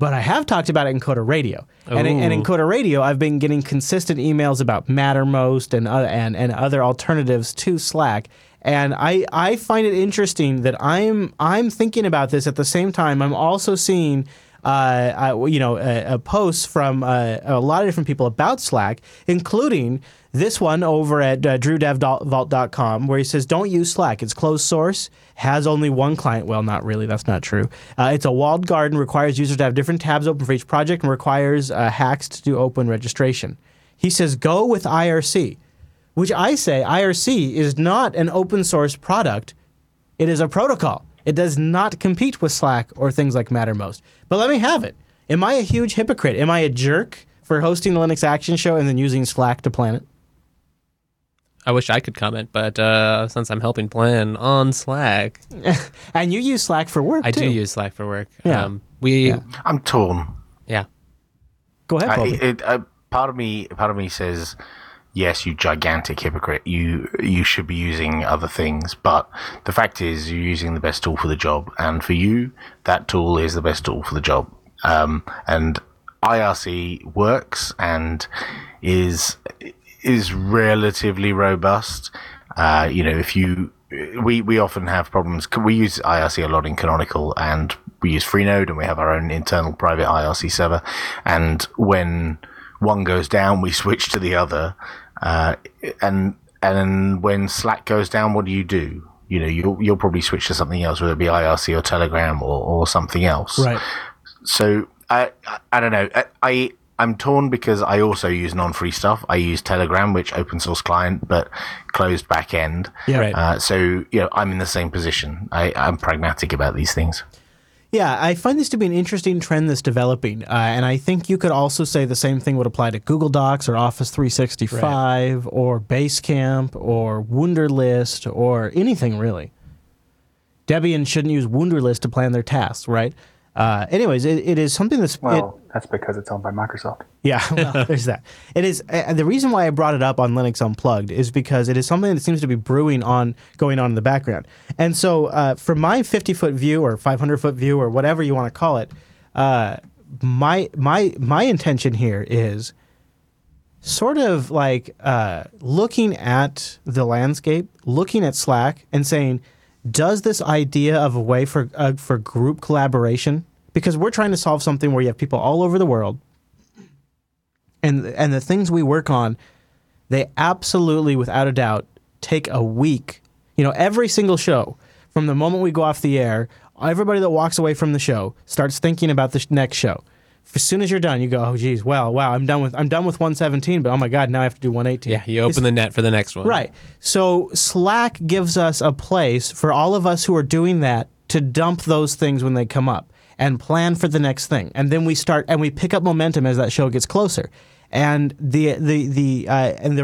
but I have talked about it in Coder Radio. And in Coder Radio, I've been getting consistent emails about Mattermost and other alternatives to Slack. And I find it interesting that I'm thinking about this at the same time. I'm also seeing posts from a lot of different people about Slack, including this one over at drewdevvault.com, where he says, don't use Slack. It's closed source, has only one client. Well, not really. That's not true. It's a walled garden, requires users to have different tabs open for each project, and requires hacks to do open registration. He says, go with IRC. Which I say IRC is not an open source product. It is a protocol. It does not compete with Slack or things like Mattermost. But let me have it. Am I a huge hypocrite? Am I a jerk for hosting the Linux Action Show and then using Slack to plan it? I wish I could comment, but since I'm helping plan on Slack. And you use Slack for work, too. I do use Slack for work. Yeah. I'm torn. Yeah. Go ahead, Bobby. Part of me says... Yes, you gigantic hypocrite. You should be using other things, but the fact is you're using the best tool for the job, and for you, that tool is the best tool for the job. And IRC works and is relatively robust. We often have problems. We use IRC a lot in Canonical, and we use Freenode, and we have our own internal private IRC server. And when one goes down, we switch to the other. And when Slack goes down, what do? You know, you'll probably switch to something else, whether it be IRC or Telegram or something else. Right. So I don't know. I'm torn because I also use non-free stuff. I use Telegram, which open source client, but closed back end. Yeah. Right. I'm in the same position. I'm pragmatic about these things. Yeah, I find this to be an interesting trend that's developing, and I think you could also say the same thing would apply to Google Docs or Office 365 right. or Basecamp or Wunderlist or anything really. Debian shouldn't use Wunderlist to plan their tasks, right? Anyways, it is something that's... Well, that's because it's owned by Microsoft. Yeah, well, there's that. It is the reason why I brought it up on Linux Unplugged is because it is something that seems to be brewing on, going on in the background. And so from my 50-foot view or 500-foot view or whatever you want to call it, my intention here is sort of like looking at the landscape, looking at Slack and saying, does this idea of a way for group collaboration, because we're trying to solve something where you have people all over the world, and the things we work on, they absolutely, without a doubt, take a week. You know, every single show, from the moment we go off the air, everybody that walks away from the show starts thinking about the next show. As soon as you're done, you go, oh, geez, well, wow, I'm done with 117, but oh my God, now I have to do 118. Yeah, you open the net for the next one. Right. So Slack gives us a place for all of us who are doing that to dump those things when they come up and plan for the next thing, and then we start and we pick up momentum as that show gets closer. And the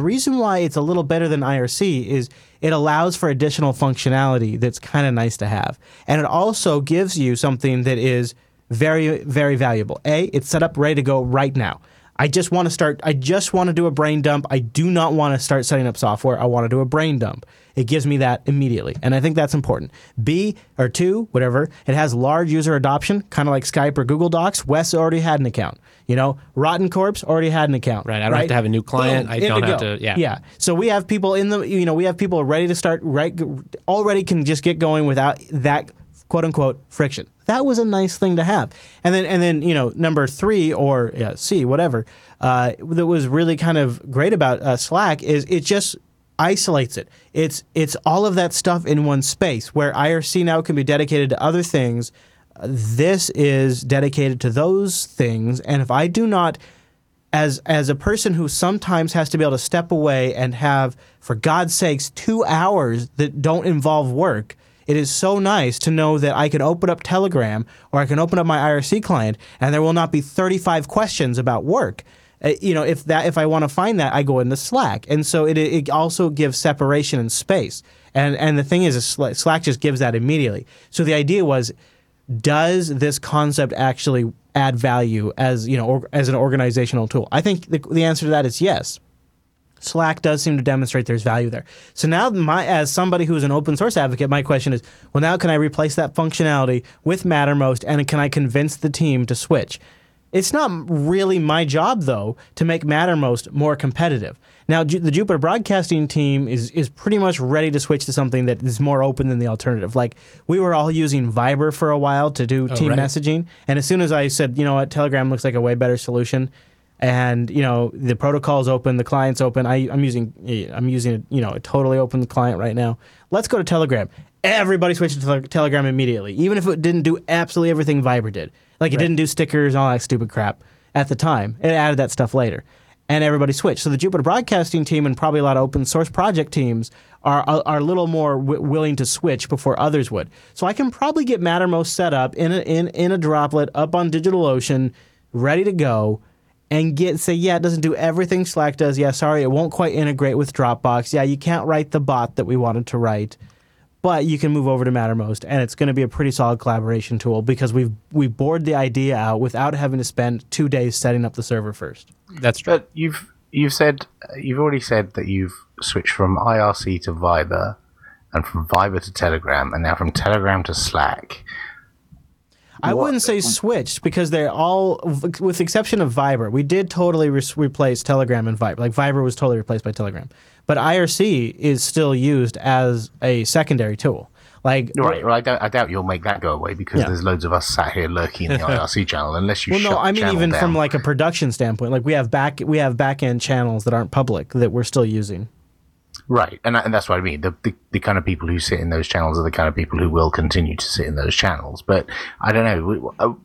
reason why it's a little better than IRC is it allows for additional functionality that's kind of nice to have, and it also gives you something that is very, very valuable. A, it's set up ready to go right now. I just want to do a brain dump. I do not want to start setting up software. I want to do a brain dump. It gives me that immediately, and I think that's important. B, or two, whatever, it has large user adoption, kind of like Skype or Google Docs. Wes already had an account. You know, Rotten Corpse already had an account. Right, I don't have to have a new client. Boom. I don't have to, yeah. Yeah, so we have people ready to start, right, already can just get going without that quote-unquote friction. That was a nice thing to have. And then number three or C, whatever, that was really kind of great about Slack is it just isolates it. It's all of that stuff in one space where IRC now can be dedicated to other things. This is dedicated to those things. And if I do not, as a person who sometimes has to be able to step away and have, for God's sakes, 2 hours that don't involve work, it is so nice to know that I can open up Telegram or I can open up my IRC client and there will not be 35 questions about work. If I want to find that, I go into Slack. And so it also gives separation and space. And the thing is Slack just gives that immediately. So the idea was, does this concept actually add value as an organizational tool? I think the answer to that is yes. Slack does seem to demonstrate there's value there. So now, as somebody who's an open source advocate, my question is, well, now can I replace that functionality with Mattermost, and can I convince the team to switch? It's not really my job, though, to make Mattermost more competitive. Now, the Jupiter Broadcasting team is pretty much ready to switch to something that is more open than the alternative. Like, we were all using Viber for a while to do team messaging, and as soon as I said, you know what, Telegram looks like a way better solution, and the protocol's open, the client's open. I'm using a totally open client right now. Let's go to Telegram. Everybody switched to Telegram immediately, even if it didn't do absolutely everything Viber did. Like it didn't do stickers and all that stupid crap at the time. It added that stuff later, and everybody switched. So the Jupiter Broadcasting team and probably a lot of open source project teams are a little more willing to switch before others would. So I can probably get Mattermost set up in a droplet up on DigitalOcean, ready to go. And it doesn't do everything Slack does. Yeah, sorry, it won't quite integrate with Dropbox. Yeah, you can't write the bot that we wanted to write, but you can move over to Mattermost, and it's going to be a pretty solid collaboration tool because we bored the idea out without having to spend 2 days setting up the server first. That's true. But you've already said that you've switched from IRC to Viber, and from Viber to Telegram, and now from Telegram to Slack. I wouldn't say switched because they're all, with the exception of Viber, we did totally replace Telegram and Viber. Like Viber was totally replaced by Telegram, but IRC is still used as a secondary tool. Like, right? Well, I doubt you'll make that go away because there's loads of us sat here lurking in the IRC channel unless you. Well, no, I mean even down. From like a production standpoint, like we have back end channels that aren't public that we're still using. Right, and that's what I mean. The kind of people who sit in those channels are the kind of people who will continue to sit in those channels. But I don't know.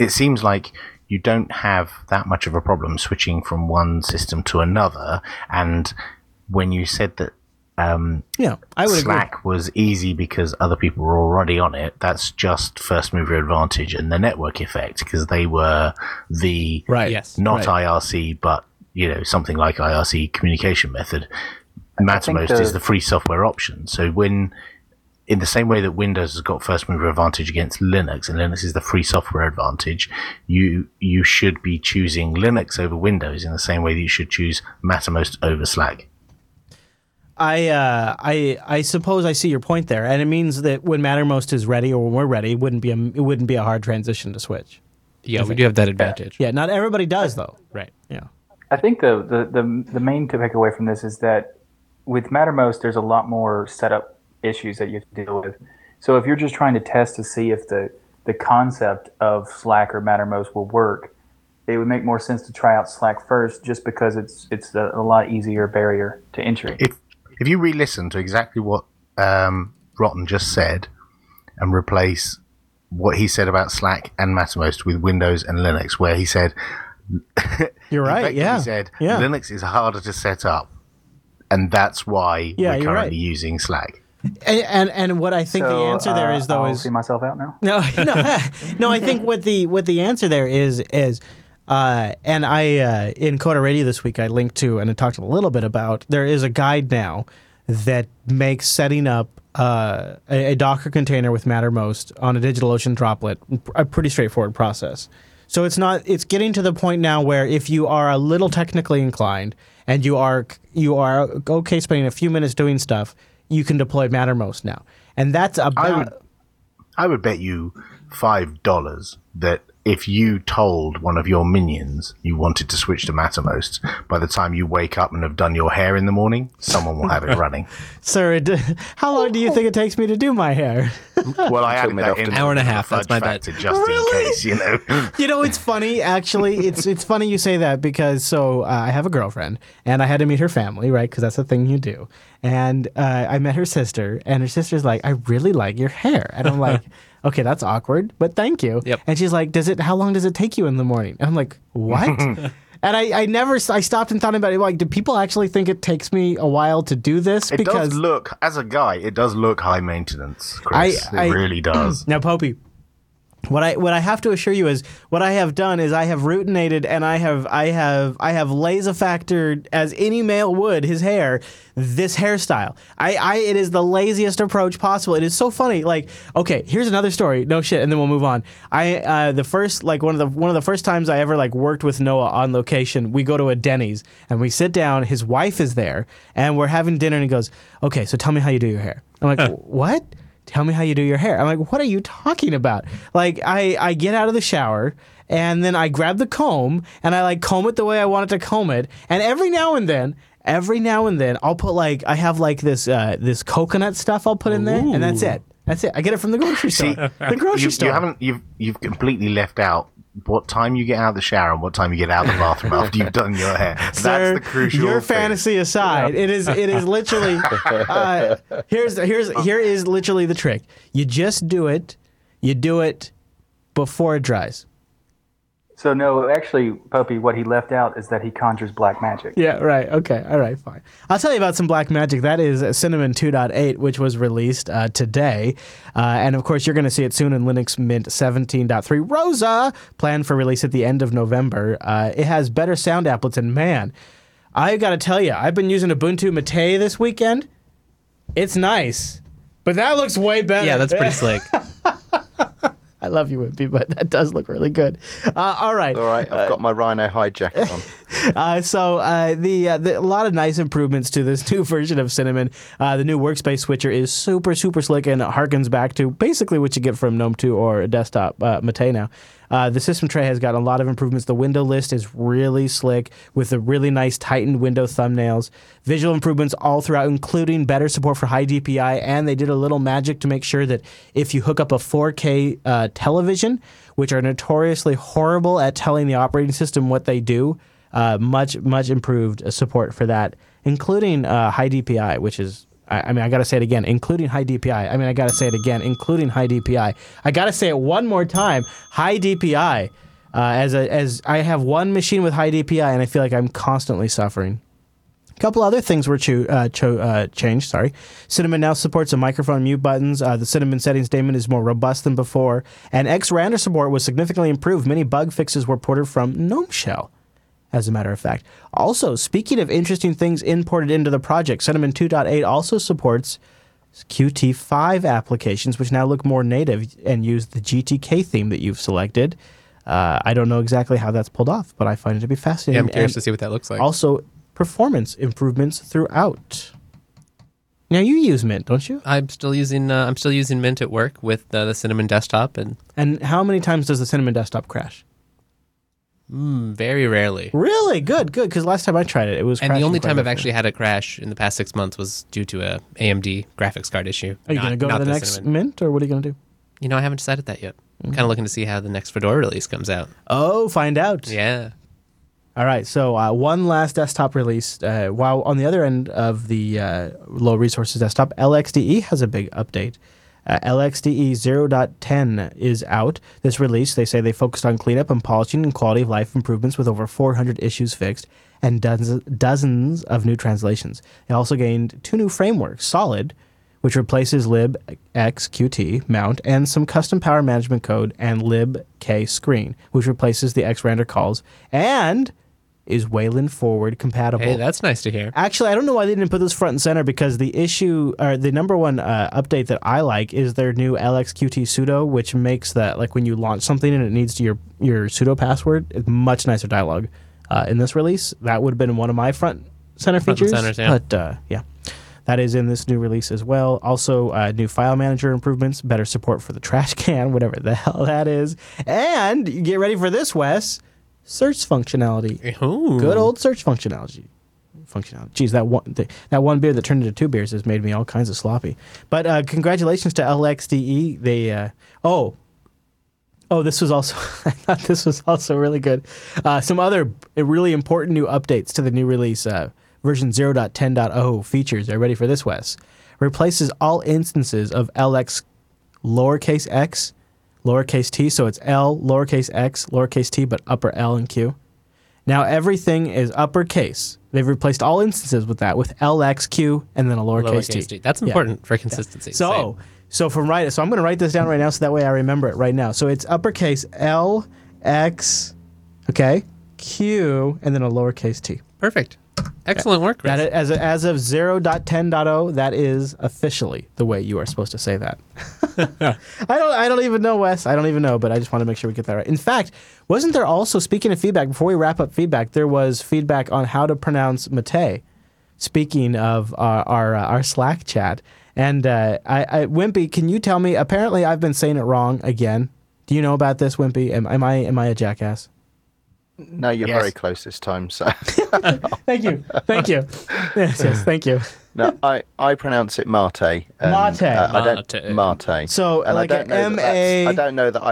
It seems like you don't have that much of a problem switching from one system to another. And when you said that I would Slack agree. Was easy because other people were already on it, that's just first mover advantage and the network effect because they were the IRC, but something like IRC communication method. Mattermost is the free software option. So when in the same way that Windows has got first mover advantage against Linux, and Linux is the free software advantage, you should be choosing Linux over Windows in the same way that you should choose Mattermost over Slack. I suppose I see your point there, and it means that when Mattermost is ready, or when we're ready, it wouldn't be a hard transition to switch. Yeah, we do have that advantage. Yeah, not everybody does though. Right. Yeah. I think the main takeaway from this is that with Mattermost, there's a lot more setup issues that you have to deal with. So if you're just trying to test to see if the concept of Slack or Mattermost will work, it would make more sense to try out Slack first, just because it's a lot easier barrier to entry. If you re-listen to exactly what Rotten just said and replace what he said about Slack and Mattermost with Windows and Linux, where he said... You're right, yeah. He said, yeah. Linux is harder to set up, and that's why we're currently using Slack. And what I think the answer there is, though, I'll see myself out now? No, I think what the answer there is... And I in Coder Radio this week, I linked to and I talked a little bit about, there is a guide now that makes setting up a Docker container with Mattermost on a DigitalOcean droplet a pretty straightforward process. So it's getting to the point now where if you are a little technically inclined and you are okay spending a few minutes doing stuff, you can deploy Mattermost now. And that's about... I would bet you $5 that if you told one of your minions you wanted to switch to Mattermost, by the time you wake up and have done your hair in the morning, someone will have it running. Sir, how long do you think it takes me to do my hair? Well, I added that in an hour and a half. That's my bad. Just really? In case, you know. You know, it's funny, actually. It's funny you say that because I have a girlfriend and I had to meet her family, right? Because that's the thing you do. And I met her sister, and her sister's like, "I really like your hair," and I'm like. Okay, that's awkward, but thank you. Yep. And she's like, how long does it take you in the morning? And I'm like, what? And I stopped and thought about it. Like, do people actually think it takes me a while to do this? Because does look, as a guy, it does look high maintenance, Chris. It really does. Now, Popey, what I have to assure you is what I have done is I have routinated and I have laser-factored, as any male would, his hair, this hairstyle. It is the laziest approach possible. It is so funny. Like, okay, here's another story. No shit, and then we'll move on. One of the first times I ever worked with Noah on location, we go to a Denny's and we sit down. His wife is there and we're having dinner, and he goes, "Okay, so tell me how you do your hair." I'm like, "What?" Tell me how you do your hair. I'm like, what are you talking about? I get out of the shower, and then I grab the comb, and I comb it the way I wanted to comb it. And every now and then, I'll put I have this this coconut stuff I'll put in there, and that's it. That's it. I get it from the grocery store. The grocery store. You've completely left out what time you get out of the shower and what time you get out of the bathroom after you've done your hair. That's the crucial thing. Your fantasy aside, it is literally here is literally the trick. You just do it. You do it before it dries. So no, actually, Popey, what he left out is that he conjures black magic. Yeah, right. Okay. All right, fine. I'll tell you about some black magic. That is Cinnamon 2.8, which was released today. And, of course, you're going to see it soon in Linux Mint 17.3. Rosa! Planned for release at the end of November. It has better sound applets. And, man, I got to tell you, I've been using Ubuntu Mate this weekend. It's nice. But that looks way better. Yeah, that's pretty slick. I love you, Wimpy, but that does look really good. All right. I've got my Rhino hide jacket on. A lot of nice improvements to this new version of Cinnamon. The new workspace switcher is super, super slick and harkens back to basically what you get from GNOME 2 or a desktop Mate now. The system tray has got a lot of improvements. The window list is really slick with the really nice tightened window thumbnails. Visual improvements all throughout, including better support for high DPI, and they did a little magic to make sure that if you hook up a 4K television, which are notoriously horrible at telling the operating system what they do, much, much improved support for that, including high DPI, which is... I got to say it again, including high DPI. I mean, I got to say it again, including high DPI. I got to say it one more time, high DPI. As I have one machine with high DPI, and I feel like I'm constantly suffering. A couple other things were changed. Sorry, Cinnamon now supports the microphone mute buttons. The Cinnamon settings daemon is more robust than before, and XRander support was significantly improved. Many bug fixes were ported from GNOME Shell. As a matter of fact. Also, speaking of interesting things imported into the project, Cinnamon 2.8 also supports Qt5 applications, which now look more native and use the GTK theme that you've selected. I don't know exactly how that's pulled off, but I find it to be fascinating. Yeah, I'm curious to see what that looks like. Also, performance improvements throughout. Now you use Mint, don't you? I'm still using Mint at work with the Cinnamon desktop. And how many times does the Cinnamon desktop crash? Very rarely. Really? Good. Because last time I tried it, it was crashing. And the only time I've actually had a crash in the past 6 months was due to a AMD graphics card issue. Are you going to go to the next Mint, or what are you going to do? You know, I haven't decided that yet. I'm kind of looking to see how the next Fedora release comes out. Oh, find out. Yeah. All right, so one last desktop release. While on the other end of the low resources desktop, LXDE has a big update. LXDE 0.10 is out. This release, they say they focused on cleanup and polishing and quality of life improvements with over 400 issues fixed and dozens of new translations. They also gained 2 new frameworks, Solid, which replaces libxqt mount, and some custom power management code, and libkscreen, which replaces the xrender calls, and is Wayland forward compatible. Hey, that's nice to hear. Actually, I don't know why they didn't put this front and center, because the issue, or the number one update that I like is their new LXQT sudo, which makes that, like, when you launch something and it needs your sudo password, it's much nicer dialogue. In this release, that would have been one of my front center features. But, yeah. That is in this new release as well. Also, new file manager improvements, better support for the trash can, whatever the hell that is. And you get ready for this, Wes. Search functionality. Ooh. Good old search functionality. Geez, that one beer that turned into 2 beers has made me all kinds of sloppy. But congratulations to LXDE. They this was also I thought this was also really good. Some other really important new updates to the new release. Version 0.10.0 features. Are you ready for this, Wes? Replaces all instances of LX lowercase x, lowercase t, so it's L, lowercase x, lowercase t, but upper L and Q. Now everything is uppercase. They've replaced all instances with that, with LXQ and then a lowercase t. That's important for consistency. Yeah. So I'm going to write this down right now so that way I remember it right now. So it's uppercase L, X, okay, Q, and then a lowercase t. Perfect. Excellent work, Chris. That is, as of 0.10.0, that is officially the way you are supposed to say that. I don't even know, Wes. I don't even know, but I just want to make sure we get that right. In fact, wasn't there also, speaking of feedback, before we wrap up feedback, there was feedback on how to pronounce Mate, speaking of our Slack chat. And I Wimpy, can you tell me, apparently I've been saying it wrong again. Do you know about this, Wimpy? Am I a jackass? No, you're very close this time, so. Thank you. Yes, thank you. No, I pronounce it Mate. Mate. So, and like an M-A. I don't know that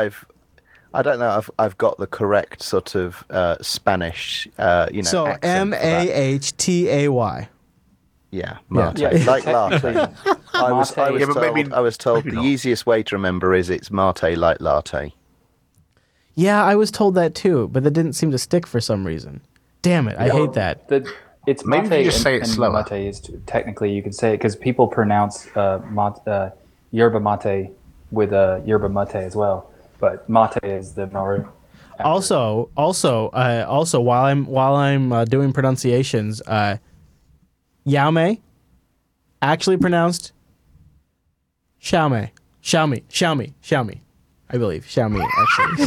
I've got the correct sort of Spanish, so accent. So, M-A-H-T-A-Y. Yeah, Mate. Yeah. Like latte. I was told the easiest way to remember is it's Mate like latte. Yeah, I was told that too, but that didn't seem to stick for some reason. Damn it, I hate that. It's Maybe Mate, you just say it slower. Mate is technically, you can say it, because people pronounce yerba mate with yerba mate as well, but Mate is the Nauru. Also, while I'm doing pronunciations, Xiaomi actually pronounced Xiaomi. I believe. Xiaomi, actually.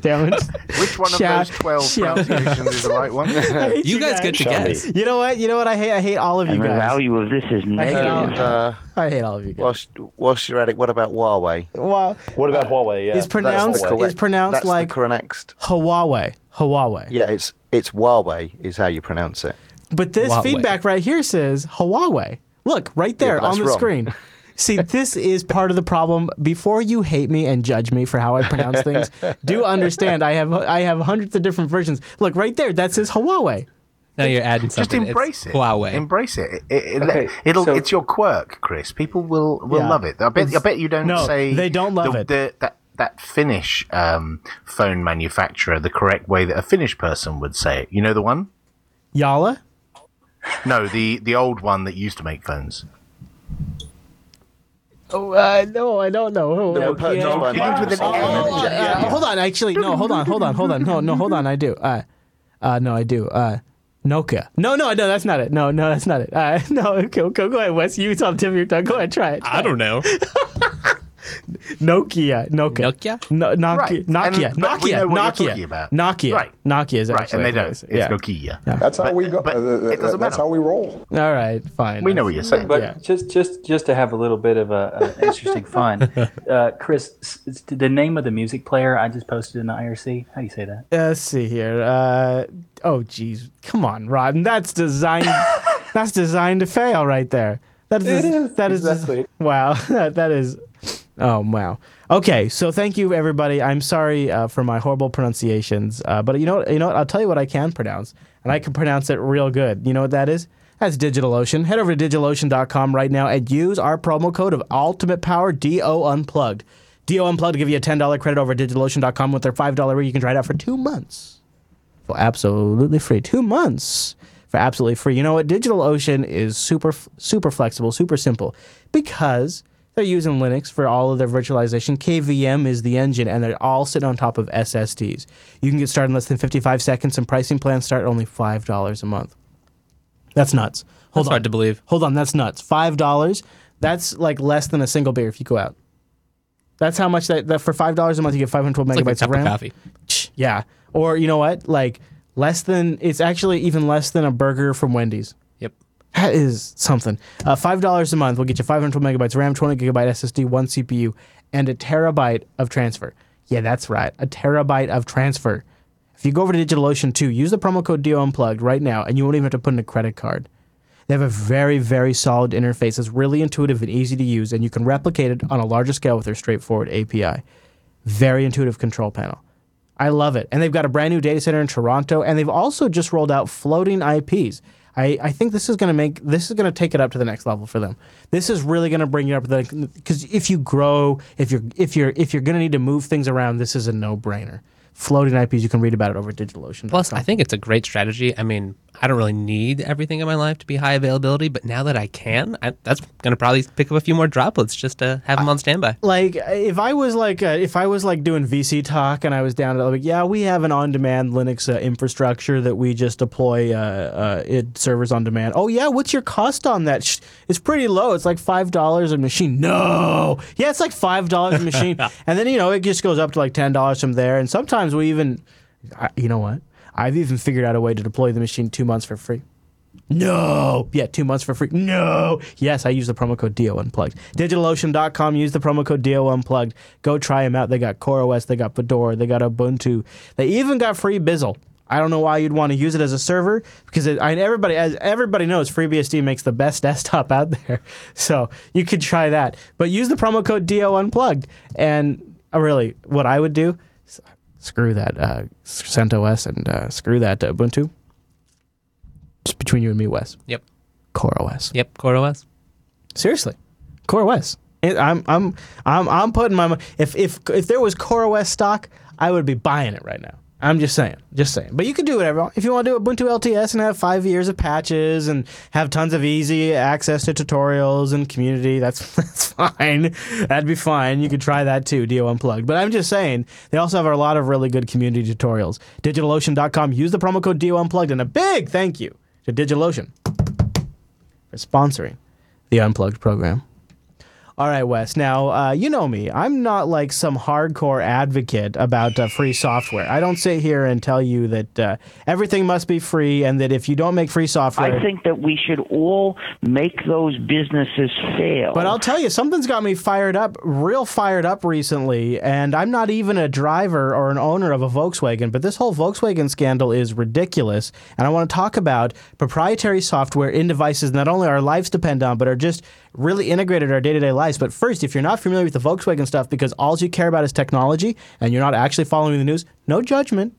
Damn it. Which one of those 12 pronunciations is the right one? You guys get to guess. You know what I hate? I hate all of you guys. The value of this is negative. I hate all of you guys. Whilst you're at it, what about Huawei? What about Huawei? Yeah. It's pronounced like Huawei. Huawei. Yeah, it's Huawei is how you pronounce it. But this feedback right here says Huawei. Look, right there on the screen. See, this is part of the problem. Before you hate me and judge me for how I pronounce things, do understand I have hundreds of different versions. Look, right there, that says Huawei. Now you're adding something. Just embrace it. Huawei. Embrace it. It's your quirk, Chris. People will love it. I bet you don't say... No, they don't love it. That Finnish phone manufacturer, the correct way that a Finnish person would say it. You know the one? Yala? No, the old one that used to make phones. Oh, no, I don't know. Hold on, actually. No, hold on. No, I do. Nokia. No, that's not it. No, that's not it. No, go ahead, Wes. You top tip of your tongue. Go ahead, try it. I don't know. Nokia? Nokia. Right. Nokia is actually. Right, and they don't. It's Nokia. Yeah. That's how we go. It doesn't matter. That's how we roll. All right, fine. We know what you're saying. But just to have a little bit of an interesting fun, Chris, it's the name of the music player I just posted in the IRC. How do you say that? Let's see here. Oh, geez. Come on, Rod. That's designed to fail right there. That is exactly. Wow. That is... Oh, wow. Okay, so thank you, everybody. I'm sorry for my horrible pronunciations, but you know what? I'll tell you what I can pronounce, and I can pronounce it real good. You know what that is? That's DigitalOcean. Head over to DigitalOcean.com right now and use our promo code of Ultimate Power, DO Unplugged. DO Unplugged will give you a $10 credit over at DigitalOcean.com with their $5 rate. You can try it out for 2 months. For absolutely free. 2 months. For absolutely free. You know what? DigitalOcean is super, super flexible, super simple, because... they're using Linux for all of their virtualization. KVM is the engine, and they're all sitting on top of SSDs. You can get started in less than 55 seconds, and pricing plans start at only $5 a month. That's nuts. That's hard to believe. Hold on, that's nuts. $5, that's like less than a single beer if you go out. That's how much that for $5 a month you get 512 megabytes like a cup of RAM. Of coffee. Yeah. Or you know what? Like it's actually even less than a burger from Wendy's. That is something. $5 a month will get you 512 megabytes RAM, 20 gigabyte SSD, 1 CPU, and a terabyte of transfer. Yeah, that's right. A terabyte of transfer. If you go over to DigitalOcean 2, use the promo code DOUnplugged right now, and you won't even have to put in a credit card. They have a very, very solid interface. It's really intuitive and easy to use, and you can replicate it on a larger scale with their straightforward API. Very intuitive control panel. I love it. And they've got a brand new data center in Toronto, and they've also just rolled out floating IPs. I think this is going to take it up to the next level for them. This is really going to bring you up because if you grow, if you're going to need to move things around, this is a no-brainer. Floating IPs, you can read about it over at DigitalOcean. Plus, I think it's a great strategy. I mean, I don't really need everything in my life to be high availability, but now that I can, that's going to probably pick up a few more droplets just to have them on standby. Like if I was doing VC talk and I was down to we have an on-demand Linux infrastructure that we just deploy servers on demand. Oh yeah, what's your cost on that? It's pretty low. It's like $5 a machine. No, yeah, it's like $5 a machine, and then it just goes up to like $10 from there, and sometimes. You know what? I've even figured out a way to deploy the machine 2 months for free. No! Yeah, 2 months for free. No! Yes, I use the promo code DOUnplugged. DigitalOcean.com, use the promo code DOUnplugged. Go try them out. They got CoreOS, they got Fedora, they got Ubuntu. They even got free Bizzle. I don't know why you'd want to use it as a server because everybody knows, FreeBSD makes the best desktop out there. So you could try that. But use the promo code DOUnplugged. And really, what I would do... Screw that CentOS and screw that Ubuntu. Just between you and me, Wes. Yep. CoreOS. Yep. CoreOS. Seriously, CoreOS. I'm putting my money. If there was CoreOS stock, I would be buying it right now. I'm just saying. Just saying. But you can do whatever. If you want to do Ubuntu LTS and have 5 years of patches and have tons of easy access to tutorials and community, that's fine. That'd be fine. You could try that too, DO Unplugged. But I'm just saying, they also have a lot of really good community tutorials. DigitalOcean.com. Use the promo code DO Unplugged. And a big thank you to DigitalOcean for sponsoring the Unplugged program. All right, Wes. Now, you know me. I'm not like some hardcore advocate about free software. I don't sit here and tell you that everything must be free and that if you don't make free software... I think that we should all make those businesses fail. But I'll tell you, something's got me fired up, real fired up recently, and I'm not even a driver or an owner of a Volkswagen, but this whole Volkswagen scandal is ridiculous, and I want to talk about proprietary software in devices not only our lives depend on, but are just really integrated in our day-to-day lives. But first, if you're not familiar with the Volkswagen stuff because all you care about is technology and you're not actually following the news, no judgment.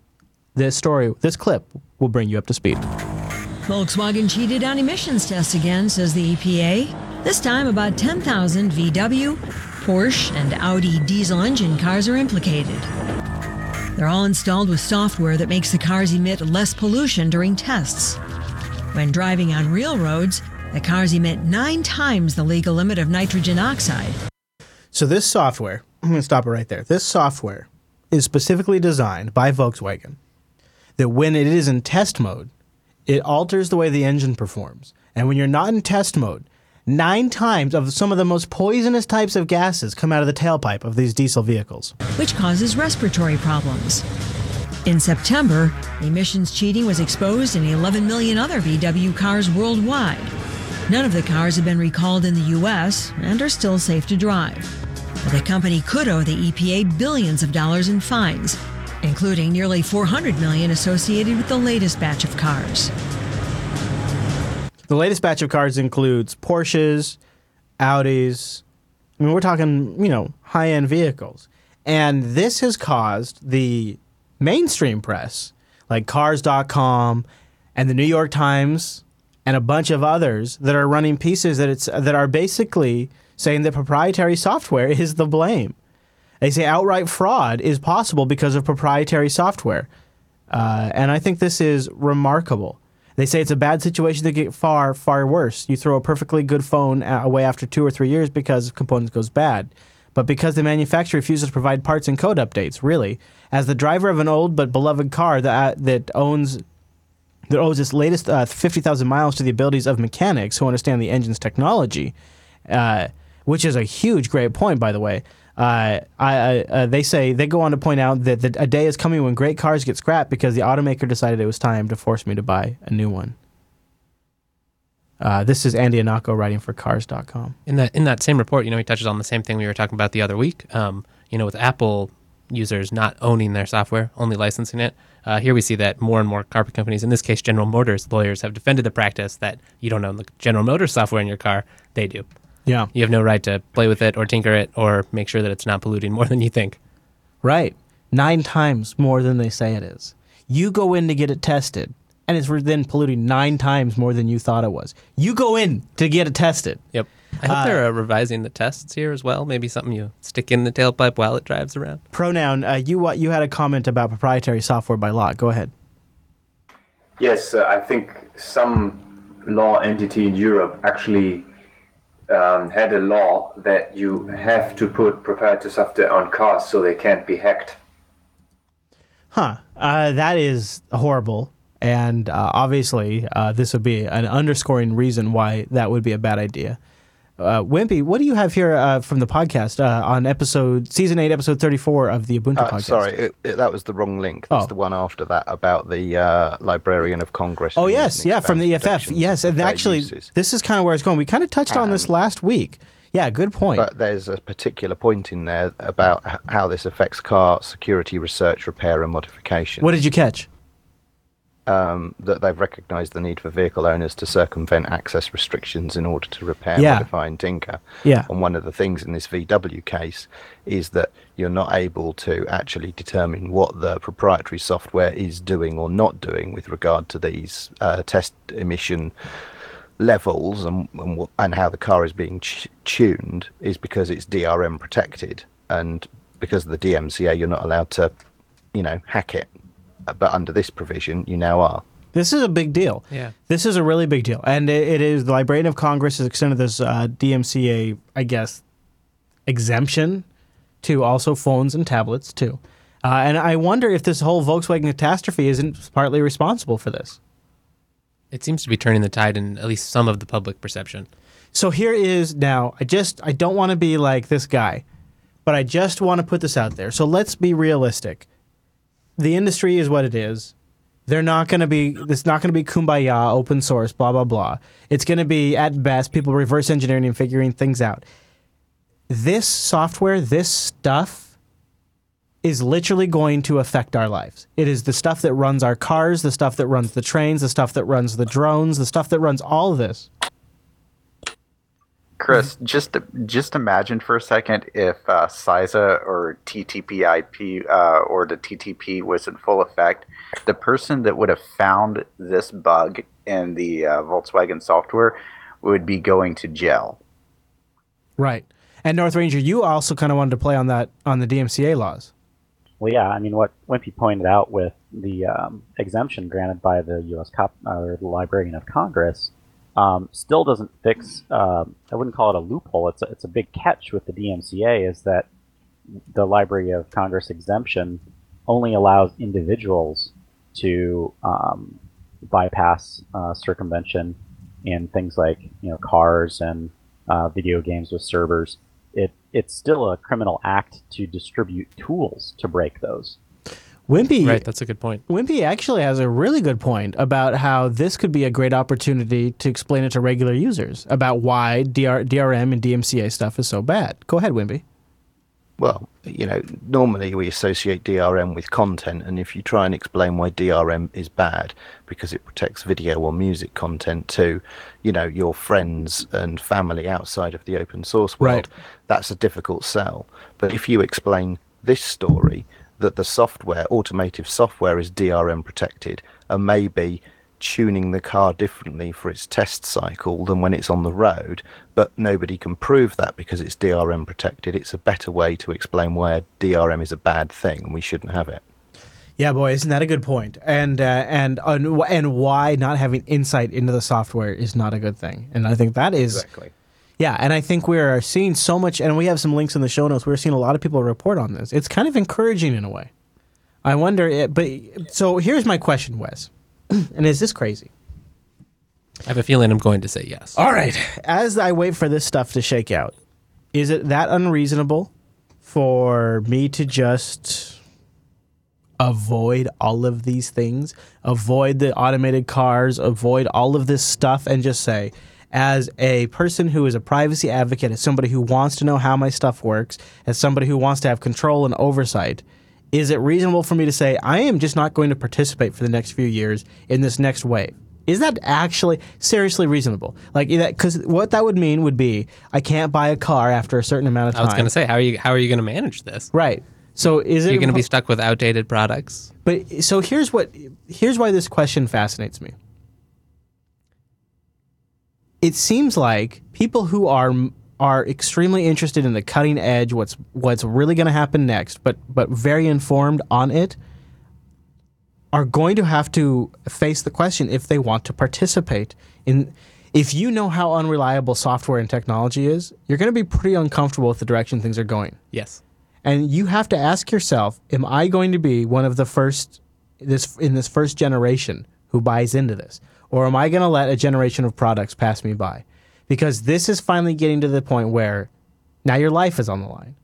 This clip will bring you up to speed. Volkswagen cheated on emissions tests again, says the EPA. This time, about 10,000 VW, Porsche, and Audi diesel engine cars are implicated. They're all installed with software that makes the cars emit less pollution during tests. When driving on real roads, the cars emit 9 times the legal limit of nitrogen oxide. So this software, I'm going to stop it right there. This software is specifically designed by Volkswagen that when it is in test mode, it alters the way the engine performs. And when you're not in test mode, 9 times of some of the most poisonous types of gases come out of the tailpipe of these diesel vehicles, which causes respiratory problems. In September, emissions cheating was exposed in 11 million other VW cars worldwide. None of the cars have been recalled in the U.S. and are still safe to drive. But the company could owe the EPA billions of dollars in fines, including nearly $400 million associated with the latest batch of cars. The latest batch of cars includes Porsches, Audis. I mean, we're talking, you know, high-end vehicles. And this has caused the mainstream press, like Cars.com and the New York Times and a bunch of others that are running pieces that are basically saying that proprietary software is the blame. They say outright fraud is possible because of proprietary software. And I think this is remarkable. They say it's a bad situation to get far, far worse. You throw a perfectly good phone away after 2 or 3 years because components goes bad. But because the manufacturer refuses to provide parts and code updates, really. As the driver of an old but beloved car that owes its latest 50,000 miles to the abilities of mechanics who understand the engine's technology, which is a huge, great point, by the way. They say they go on to point out that a day is coming when great cars get scrapped because the automaker decided it was time to force me to buy a new one. This is Andy Anako writing for Cars.com. In that same report, you know, he touches on the same thing we were talking about the other week. You know, with Apple users not owning their software, only licensing it. Here we see that more and more car companies, in this case General Motors lawyers, have defended the practice that you don't own the General Motors software in your car. They do. Yeah. You have no right to play with it or tinker it or make sure that it's not polluting more than you think. Right. 9 times more than they say it is. You go in to get it tested, and it's then polluting 9 times more than you thought it was. You go in to get it tested. Yep. I hope they're revising the tests here as well. Maybe something you stick in the tailpipe while it drives around. Pronoun, you had a comment about proprietary software by law. Go ahead. Yes, I think some law entity in Europe actually had a law that you have to put proprietary software on cars so they can't be hacked. Huh. That is horrible. And obviously, this would be an underscoring reason why that would be a bad idea. Wimpy, what do you have here from the podcast on season 8, episode 34 of the Ubuntu podcast? Sorry, that was the wrong link. That's the one after that about the Librarian of Congress. Oh, yes, yeah, from the EFF. Yes, and actually, this is kind of where it's going. We kind of touched on this last week. Yeah, good point. But there's a particular point in there about how this affects car security research, repair, and modification. What did you catch? That they've recognized the need for vehicle owners to circumvent access restrictions in order to repair, modify, and tinker. Yeah. And one of the things in this VW case is that you're not able to actually determine what the proprietary software is doing or not doing with regard to these test emission levels and how the car is being tuned is because it's DRM protected. And because of the DMCA, you're not allowed to, hack it. But under this provision, you now are. This is a big deal. Yeah. This is a really big deal. And it is the Librarian of Congress has extended this DMCA, I guess, exemption to also phones and tablets, too. And I wonder if this whole Volkswagen catastrophe isn't partly responsible for this. It seems to be turning the tide in at least some of the public perception. So here is now, I don't want to be like this guy, but I just want to put this out there. So let's be realistic. The industry is what it is. It's not going to be kumbaya, open source, blah, blah, blah. It's going to be, at best, people reverse engineering and figuring things out. This software, this stuff is literally going to affect our lives. It is the stuff that runs our cars, the stuff that runs the trains, the stuff that runs the drones, the stuff that runs all of this. Chris, just imagine for a second if CISA or TTP/IP or the TTP was in full effect. The person that would have found this bug in the Volkswagen software would be going to jail. Right. And North Ranger, you also kind of wanted to play on the DMCA laws. Well, yeah. I mean, what Wimpy pointed out with the exemption granted by the U.S. or the Librarian of Congress. Still doesn't fix, I wouldn't call it a loophole, it's a big catch with the DMCA is that the Library of Congress exemption only allows individuals to bypass circumvention in things like, cars and video games with servers, it's still a criminal act to distribute tools to break those. Wimpy, right, that's a good point. Wimpy actually has a really good point about how this could be a great opportunity to explain it to regular users about why DRM and DMCA stuff is so bad. Go ahead, Wimpy. Well, normally we associate DRM with content, and if you try and explain why DRM is bad, because it protects video or music content to, your friends and family outside of the open source world, right, that's a difficult sell. But if you explain this story, that the software, automotive software, is DRM protected, and maybe tuning the car differently for its test cycle than when it's on the road, but nobody can prove that because it's DRM protected. It's a better way to explain why DRM is a bad thing and we shouldn't have it. Yeah, boy, isn't that a good point? And why not having insight into the software is not a good thing. And I think that is... Exactly. Yeah, and I think we're seeing so much, and we have some links in the show notes, we're seeing a lot of people report on this. It's kind of encouraging in a way. I wonder, so here's my question, Wes. And is this crazy? I have a feeling I'm going to say yes. All right. As I wait for this stuff to shake out, is it that unreasonable for me to just avoid all of these things, avoid the automated cars, avoid all of this stuff, and just say, as a person who is a privacy advocate, as somebody who wants to know how my stuff works, as somebody who wants to have control and oversight, is it reasonable for me to say, I am just not going to participate for the next few years in this next wave? Is that actually seriously reasonable? Like, because what that would mean would be, I can't buy a car after a certain amount of time. I was going to say, how are you going to manage this? Right. So is it... You're going to be stuck with outdated products. But so here's why this question fascinates me. It seems like people who are extremely interested in the cutting edge, what's really going to happen next, but very informed on it, are going to have to face the question if they want to participate in. If you know how unreliable software and technology is, you're going to be pretty uncomfortable with the direction things are going. Yes, and you have to ask yourself: am I going to be one of the first in this first generation who buys into this? Or am I going to let a generation of products pass me by? Because this is finally getting to the point where now your life is on the line.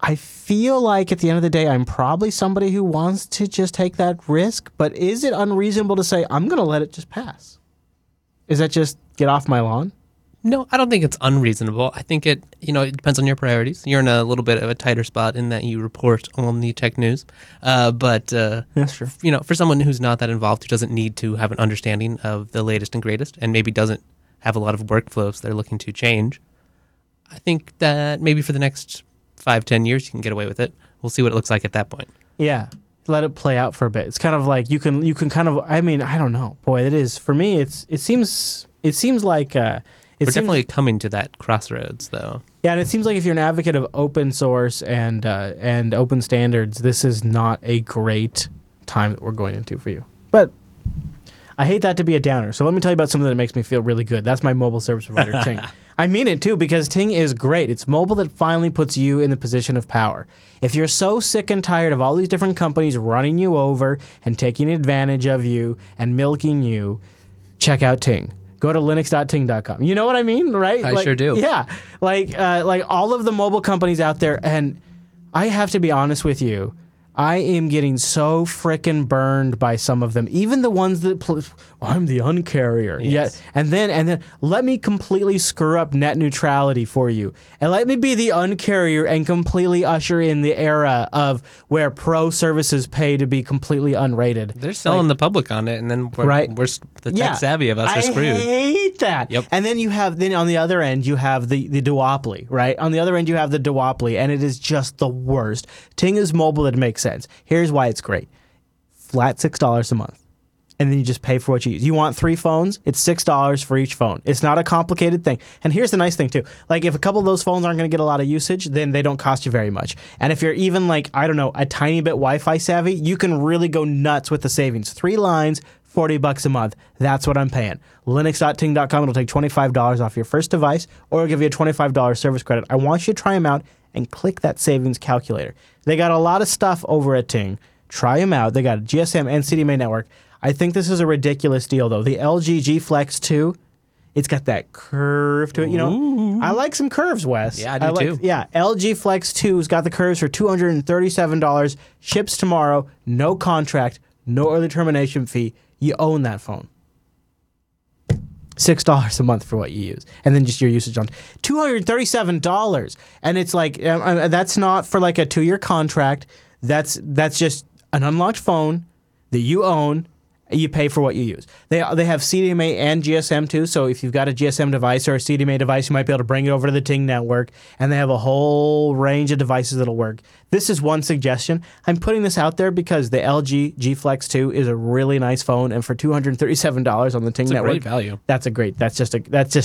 I feel like at the end of the day, I'm probably somebody who wants to just take that risk, but is it unreasonable to say, I'm going to let it just pass? Is that just get off my lawn? No, I don't think it's unreasonable. I think it depends on your priorities. You're in a little bit of a tighter spot in that you report on the tech news. But that's true. For someone who's not that involved, who doesn't need to have an understanding of the latest and greatest, and maybe doesn't have a lot of workflows they're looking to change, I think that maybe for the next 5-10 years you can get away with it. We'll see what it looks like at that point. Yeah. Let it play out for a bit. It's kind of like you can kind of, I mean, I don't know. Boy, it is. For me, it seems like... We're definitely coming to that crossroads, though. Yeah, and it seems like if you're an advocate of open source and open standards, this is not a great time that we're going into for you. But I hate that to be a downer, so let me tell you about something that makes me feel really good. That's my mobile service provider, Ting. I mean it, too, because Ting is great. It's mobile that finally puts you in the position of power. If you're so sick and tired of all these different companies running you over and taking advantage of you and milking you, check out Ting. Go to linux.ting.com. You know what I mean, right? I sure do. Yeah. Like all of the mobile companies out there, and I have to be honest with you, I am getting so frickin' burned by some of them. Even the ones that, I'm the Un-carrier. Yes. Yeah. And then let me completely screw up net neutrality for you. And let me be the Un-carrier and completely usher in the era of where pro services pay to be completely unrated. They're selling the public on it, and then we're the tech savvy of us are screwed. I hate that. Yep. And then on the other end, you have the duopoly, right? On the other end, you have the duopoly, and it is just the worst. Ting is mobile that makes sense. Here's why it's great. Flat $6 a month. And then you just pay for what you use. You want 3 phones? It's $6 for each phone. It's not a complicated thing. And here's the nice thing, too. Like, if a couple of those phones aren't going to get a lot of usage, then they don't cost you very much. And if you're even, a tiny bit Wi-Fi savvy, you can really go nuts with the savings. 3 lines, $40 a month. That's what I'm paying. Linux.ting.com. It'll take $25 off your first device, or it'll give you a $25 service credit. I want you to try them out and click that savings calculator. They got a lot of stuff over at Ting. Try them out. They got a GSM and CDMA network. I think this is a ridiculous deal, though. The LG G Flex 2, it's got that curve to it. You know, ooh. I like some curves, Wes. Yeah, I do too. Yeah, LG Flex 2's got the curves for $237, ships tomorrow, no contract, no early termination fee. You own that phone. $6 a month for what you use, and then just your usage on $237, and it's like that's not for like a 2-year contract. That's just an unlocked phone that you own. You pay for what you use. They have CDMA and GSM too. So if you've got a GSM device or a CDMA device, you might be able to bring it over to the Ting network, and they have a whole range of devices that'll work. This is one suggestion. I'm putting this out there because the LG G Flex 2 is a really nice phone, and for $237 on the Ting network, that's a great value. That's just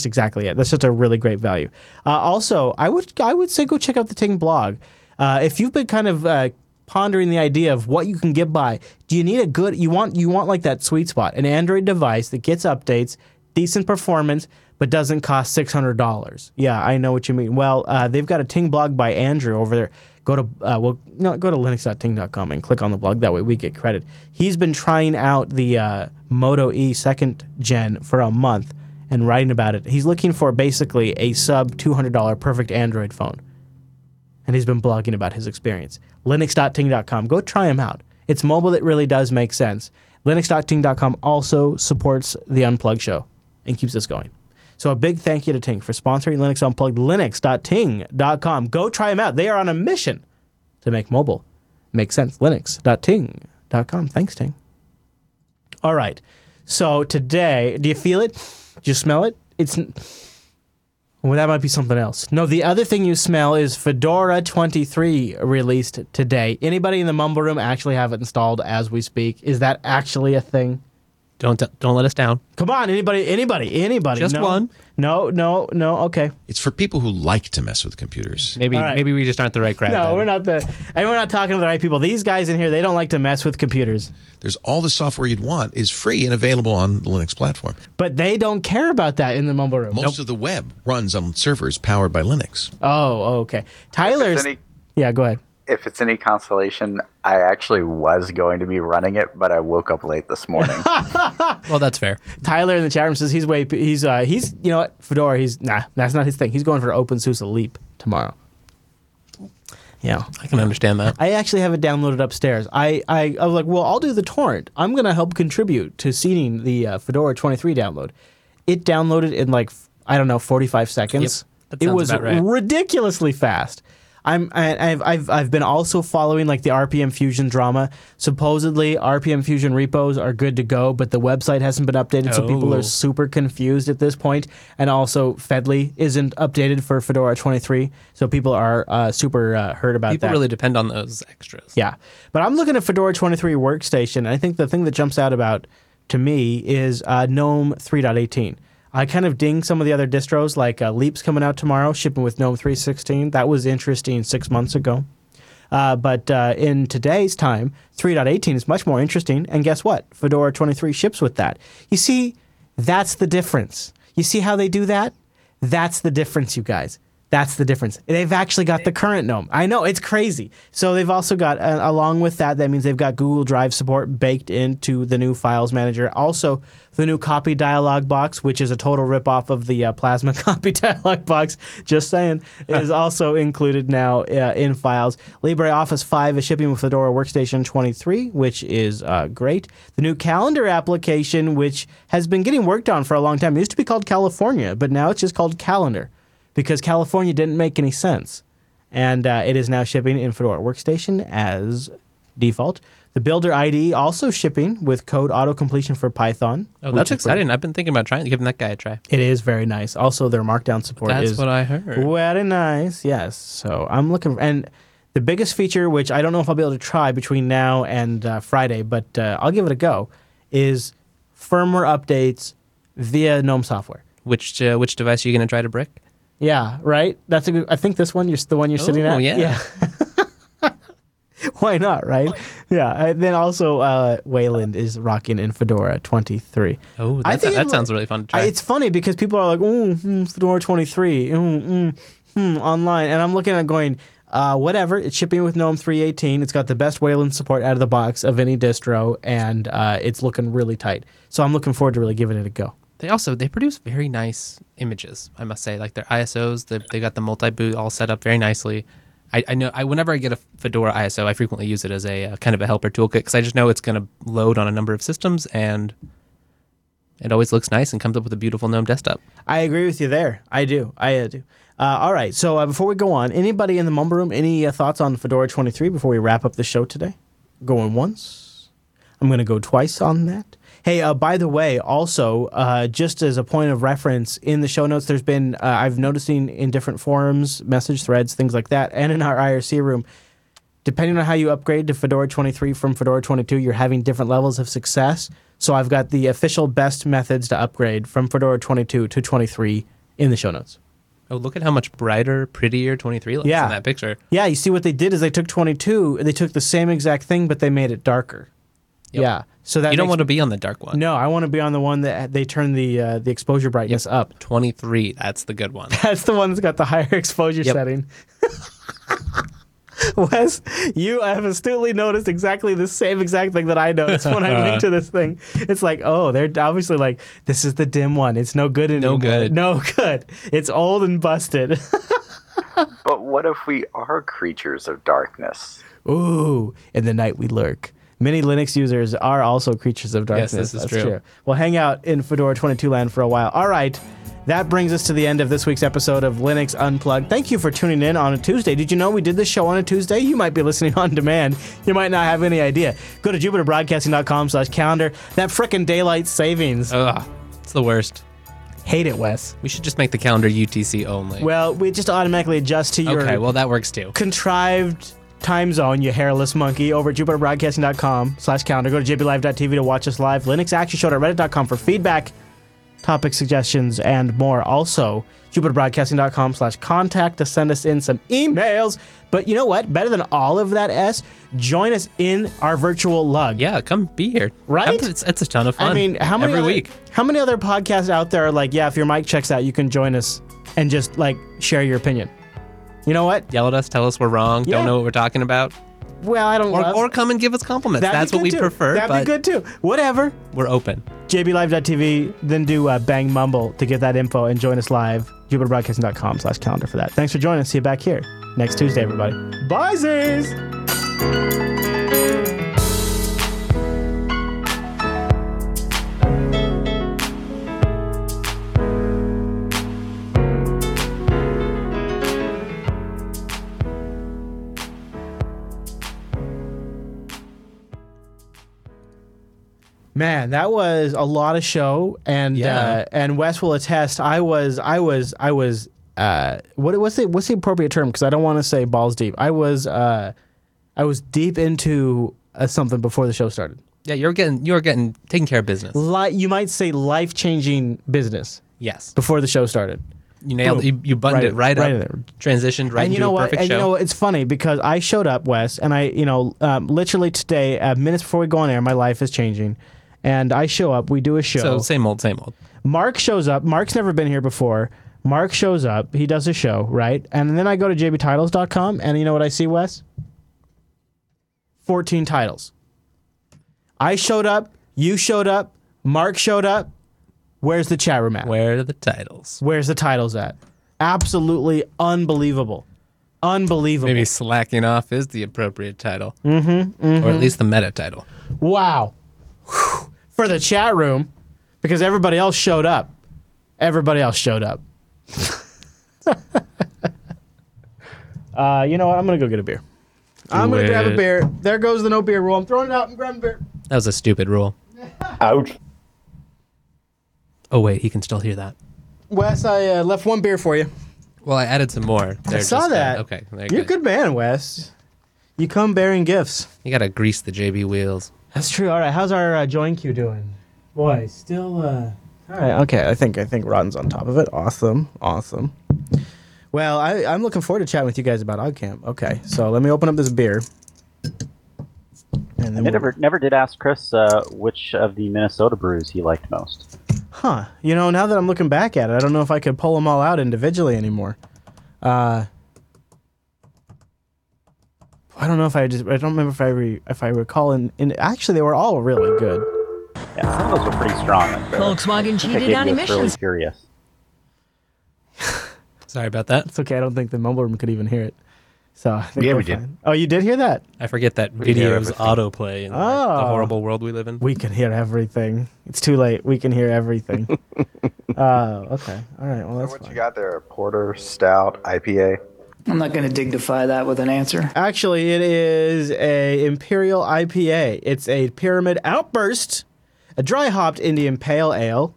exactly it. That's just a really great value. Also, I would say go check out the Ting blog. If you've been kind of pondering the idea of what you can get by. Do you need a good, you want like that sweet spot, an Android device that gets updates, decent performance, but doesn't cost $600. Yeah, I know what you mean. Well, they've got a Ting blog by Andrew over there. Go to, go to linux.ting.com and click on the blog. That way we get credit. He's been trying out the Moto E 2nd Gen for a month and writing about it. He's looking for basically a sub $200 perfect Android phone. And he's been blogging about his experience. Linux.ting.com. Go try him out. It's mobile that really does make sense. Linux.ting.com also supports the Unplugged show and keeps us going. So a big thank you to Ting for sponsoring Linux Unplugged. Linux.ting.com. Go try him out. They are on a mission to make mobile make sense. Linux.ting.com. Thanks, Ting. All right. So today, do you feel it? Do you smell it? Well, that might be something else. No, the other thing you smell is Fedora 23 released today. Anybody in the mumble room actually have it installed as we speak? Is that actually a thing? Don't let us down. Come on, anybody. Just no. One. No, okay. It's for people who like to mess with computers. Maybe we just aren't the right crowd. No, we're not talking to the right people. These guys in here, they don't like to mess with computers. There's all the software you'd want is free and available on the Linux platform. But they don't care about that in the mumble room. Most of the web runs on servers powered by Linux. Oh, okay. Tyler's... yeah, go ahead. If it's any consolation, I actually was going to be running it, but I woke up late this morning. Well, that's fair. Tyler in the chat room says he's you know what, Fedora, that's not his thing. He's going for OpenSUSE Leap tomorrow. Yeah, I can understand that. I actually have it downloaded upstairs. I was like, well, I'll do the torrent. I'm going to help contribute to seeding the Fedora 23 download. It downloaded in 45 seconds. Yep, it was about right. Ridiculously fast. I've been also following the RPM Fusion drama. Supposedly, RPM Fusion repos are good to go, but the website hasn't been updated, so people are super confused at this point. And also, Fedly isn't updated for Fedora 23, so people are super hurt about that. People really depend on those extras. Yeah, but I'm looking at Fedora 23 Workstation, and I think the thing that jumps out to me is GNOME 3.18. I kind of ding some of the other distros, Leap's coming out tomorrow, shipping with GNOME 3.16. That was interesting 6 months ago. But in today's time, 3.18 is much more interesting. And guess what? Fedora 23 ships with that. You see, that's the difference. You see how they do that? That's the difference, you guys. That's the difference. They've actually got the current GNOME. I know, it's crazy. So they've also got, along with that means they've got Google Drive support baked into the new Files Manager. Also, the new Copy Dialog Box, which is a total ripoff of the Plasma Copy Dialog Box, just saying, is also included now in Files. LibreOffice 5 is shipping with Fedora Workstation 23, which is great. The new Calendar application, which has been getting worked on for a long time. It used to be called California, but now it's just called Calendar, because California didn't make any sense. And it is now shipping in Fedora Workstation as default. The Builder IDE also shipping with code auto-completion for Python. Oh, that's exciting. I've been thinking about giving that guy a try. It is very nice. Also, their Markdown support is... That's what I heard. Very nice, yes. So I'm looking... And the biggest feature, which I don't know if I'll be able to try between now and Friday, but I'll give it a go, is firmware updates via GNOME software. Which device are you going to try to brick? Yeah, right? That's a good... I think this one, the one you're sitting at? Oh, yeah. Why not, right? Yeah. And then also, Wayland is rocking in Fedora 23. Oh, that sounds really fun to try. It's funny because people are like, Fedora 23, online. And I'm looking at it going, Whatever. It's shipping with GNOME 3.18. It's got the best Wayland support out of the box of any distro, and it's looking really tight. So I'm looking forward to really giving it a go. They produce very nice images, I must say. Like their ISOs, they got the multi-boot all set up very nicely. I know, whenever I get a Fedora ISO, I frequently use it as a kind of a helper toolkit because I just know it's going to load on a number of systems, and it always looks nice and comes up with a beautiful GNOME desktop. I agree with you there. I do. All right. So before we go on, anybody in the Mumble Room, any thoughts on Fedora 23 before we wrap up the show today? Going once. I'm going to go twice on that. Hey, by the way, also, just as a point of reference, in the show notes, there's been, I've noticing in different forums, message threads, things like that, and in our IRC room, depending on how you upgrade to Fedora 23 from Fedora 22, you're having different levels of success. So I've got the official best methods to upgrade from Fedora 22 to 23 in the show notes. Oh, look at how much brighter, prettier 23 looks in that picture. Yeah, you see what they did is they took 22, and they took the same exact thing, but they made it darker. Yep. Yeah, so that you don't want to be on the dark one. No, I want to be on the one that they turn the exposure brightness up. 23, that's the good one. That's the one that's got the higher exposure setting. Wes, you have astutely noticed exactly the same exact thing that I noticed when I linked to this thing. It's like, oh, they're obviously like, this is the dim one. It's no good anymore. No good. It's old and busted. But what if we are creatures of darkness? Ooh, in the night we lurk. Many Linux users are also creatures of darkness. Yes, this is true. We'll hang out in Fedora 22 land for a while. All right. That brings us to the end of this week's episode of Linux Unplugged. Thank you for tuning in on a Tuesday. Did you know we did this show on a Tuesday? You might be listening on demand. You might not have any idea. Go to jupiterbroadcasting.com/calendar. That frickin' daylight savings. Ugh, it's the worst. Hate it, Wes. We should just make the calendar UTC only. Well, we just automatically adjust to your... Okay, well, that works too. ...contrived... time zone, you hairless monkey, over at jupiterbroadcasting.com/calendar. Go to jblive.tv to watch us live. LinuxActionShow.reddit.com for feedback, topic suggestions, and more. Also, jupiterbroadcasting.com/contact to send us in some emails. But you know what? Better than all of that, join us in our virtual lug. Yeah, come be here. Right? It's a ton of fun. I mean, how many other podcasts out there are like, yeah, if your mic checks out, you can join us and just like share your opinion. You know what? Yell at us, tell us we're wrong, don't know what we're talking about. Well, I don't know. Or come and give us compliments. That's what we prefer. That'd be good too. Whatever. We're open. jblive.tv, then do Bang Mumble to get that info and join us live. jupiterbroadcasting.com/calendar for that. Thanks for joining us. See you back here next Tuesday, everybody. Bye, Zs! Man, that was a lot of show, and Wes will attest. I was. What's the appropriate term? Because I don't want to say balls deep. I was deep into something before the show started. Yeah, you're getting taking care of business. You might say life-changing business. Yes. Before the show started. You nailed it. You buttoned it right up, transitioned right into a perfect show. And you know what? It's funny because I showed up, Wes, and literally today, minutes before we go on air, my life is changing. And I show up. We do a show. So same old. Mark shows up. Mark's never been here before. Mark shows up. He does a show, right? And then I go to jbtitles.com, and you know what I see, Wes? 14 titles. I showed up. You showed up. Mark showed up. Where's the chat room at? Where are the titles? Where's the titles at? Absolutely unbelievable. Unbelievable. Maybe slacking off is the appropriate title. Mm-hmm. Or at least the meta title. Wow. Whew. For the chat room, because everybody else showed up. You know what? I'm going to go get a beer. I'm going to grab a beer. There goes the no beer rule. I'm throwing it out and grabbing a beer. That was a stupid rule. Ouch. Oh, wait, he can still hear that. Wes, I left one beer for you. Well, I added some more. I saw that. Okay. You're a good man, Wes. You come bearing gifts. You got to grease the JB wheels. That's true. All right, how's our join queue doing? Boy, still... all right, okay, I think Rotten's on top of it. Awesome. Well, I'm looking forward to chatting with you guys about OggCamp. Okay, so let me open up this beer. And then I never did ask Chris which of the Minnesota brews he liked most. Huh. You know, now that I'm looking back at it, I don't know if I could pull them all out individually anymore. I don't know if I just, I don't remember if I recall, and actually they were all really good. Yeah, some of those were pretty strong. Volkswagen cheated on emissions. Really curious. Sorry about that. It's okay. I don't think the mumble room could even hear it. So I think we did. Oh, you did hear that? I forget that video's autoplay in the horrible world we live in. We can hear everything. It's too late. We can hear everything. Okay. All right. Well, that's fine. What you got there? Porter, stout, IPA. I'm not going to dignify that with an answer. Actually, it is a Imperial IPA. It's a Pyramid Outburst, a dry-hopped Indian Pale Ale.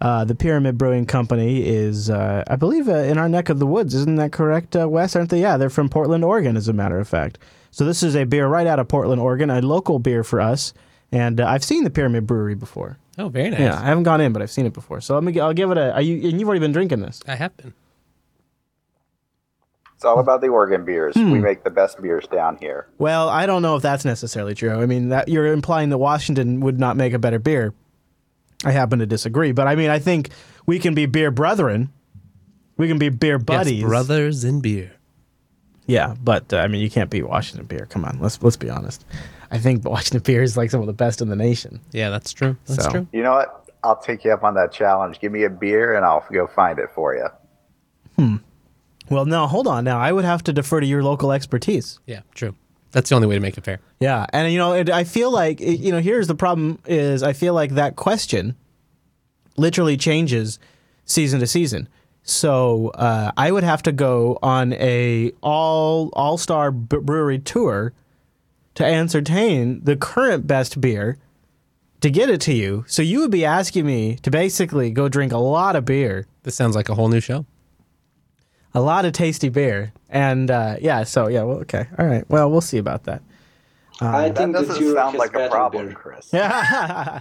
The Pyramid Brewing Company is, I believe, in our neck of the woods. Isn't that correct, Wes? Aren't they? Yeah, they're from Portland, Oregon, as a matter of fact. So this is a beer right out of Portland, Oregon, a local beer for us. And I've seen the Pyramid Brewery before. Oh, very nice. Yeah, I haven't gone in, but I've seen it before. So I'll give it a... and you've already been drinking this. I have been. It's all about the Oregon beers. We make the best beers down here. Well, I don't know if that's necessarily true. I mean, that you're implying that Washington would not make a better beer. I happen to disagree. But, I mean, I think we can be beer brethren. We can be beer buddies. Yes, brothers in beer. Yeah, but, I mean, you can't beat Washington beer. Come on, let's be honest. I think Washington beer is, like, some of the best in the nation. Yeah, that's true. That's true. You know what? I'll take you up on that challenge. Give me a beer, and I'll go find it for you. Well, no, hold on. Now, I would have to defer to your local expertise. Yeah, true. That's the only way to make it fair. Yeah, and, you know, I feel like, you know, here's the problem is I feel like that question literally changes season to season. So I would have to go on a all-star brewery tour to entertain the current best beer to get it to you. So you would be asking me to basically go drink a lot of beer. This sounds like a whole new show. A lot of tasty beer, and well, okay, all right. Well, we'll see about that. I think that doesn't sound like a problem, Chris. Yeah.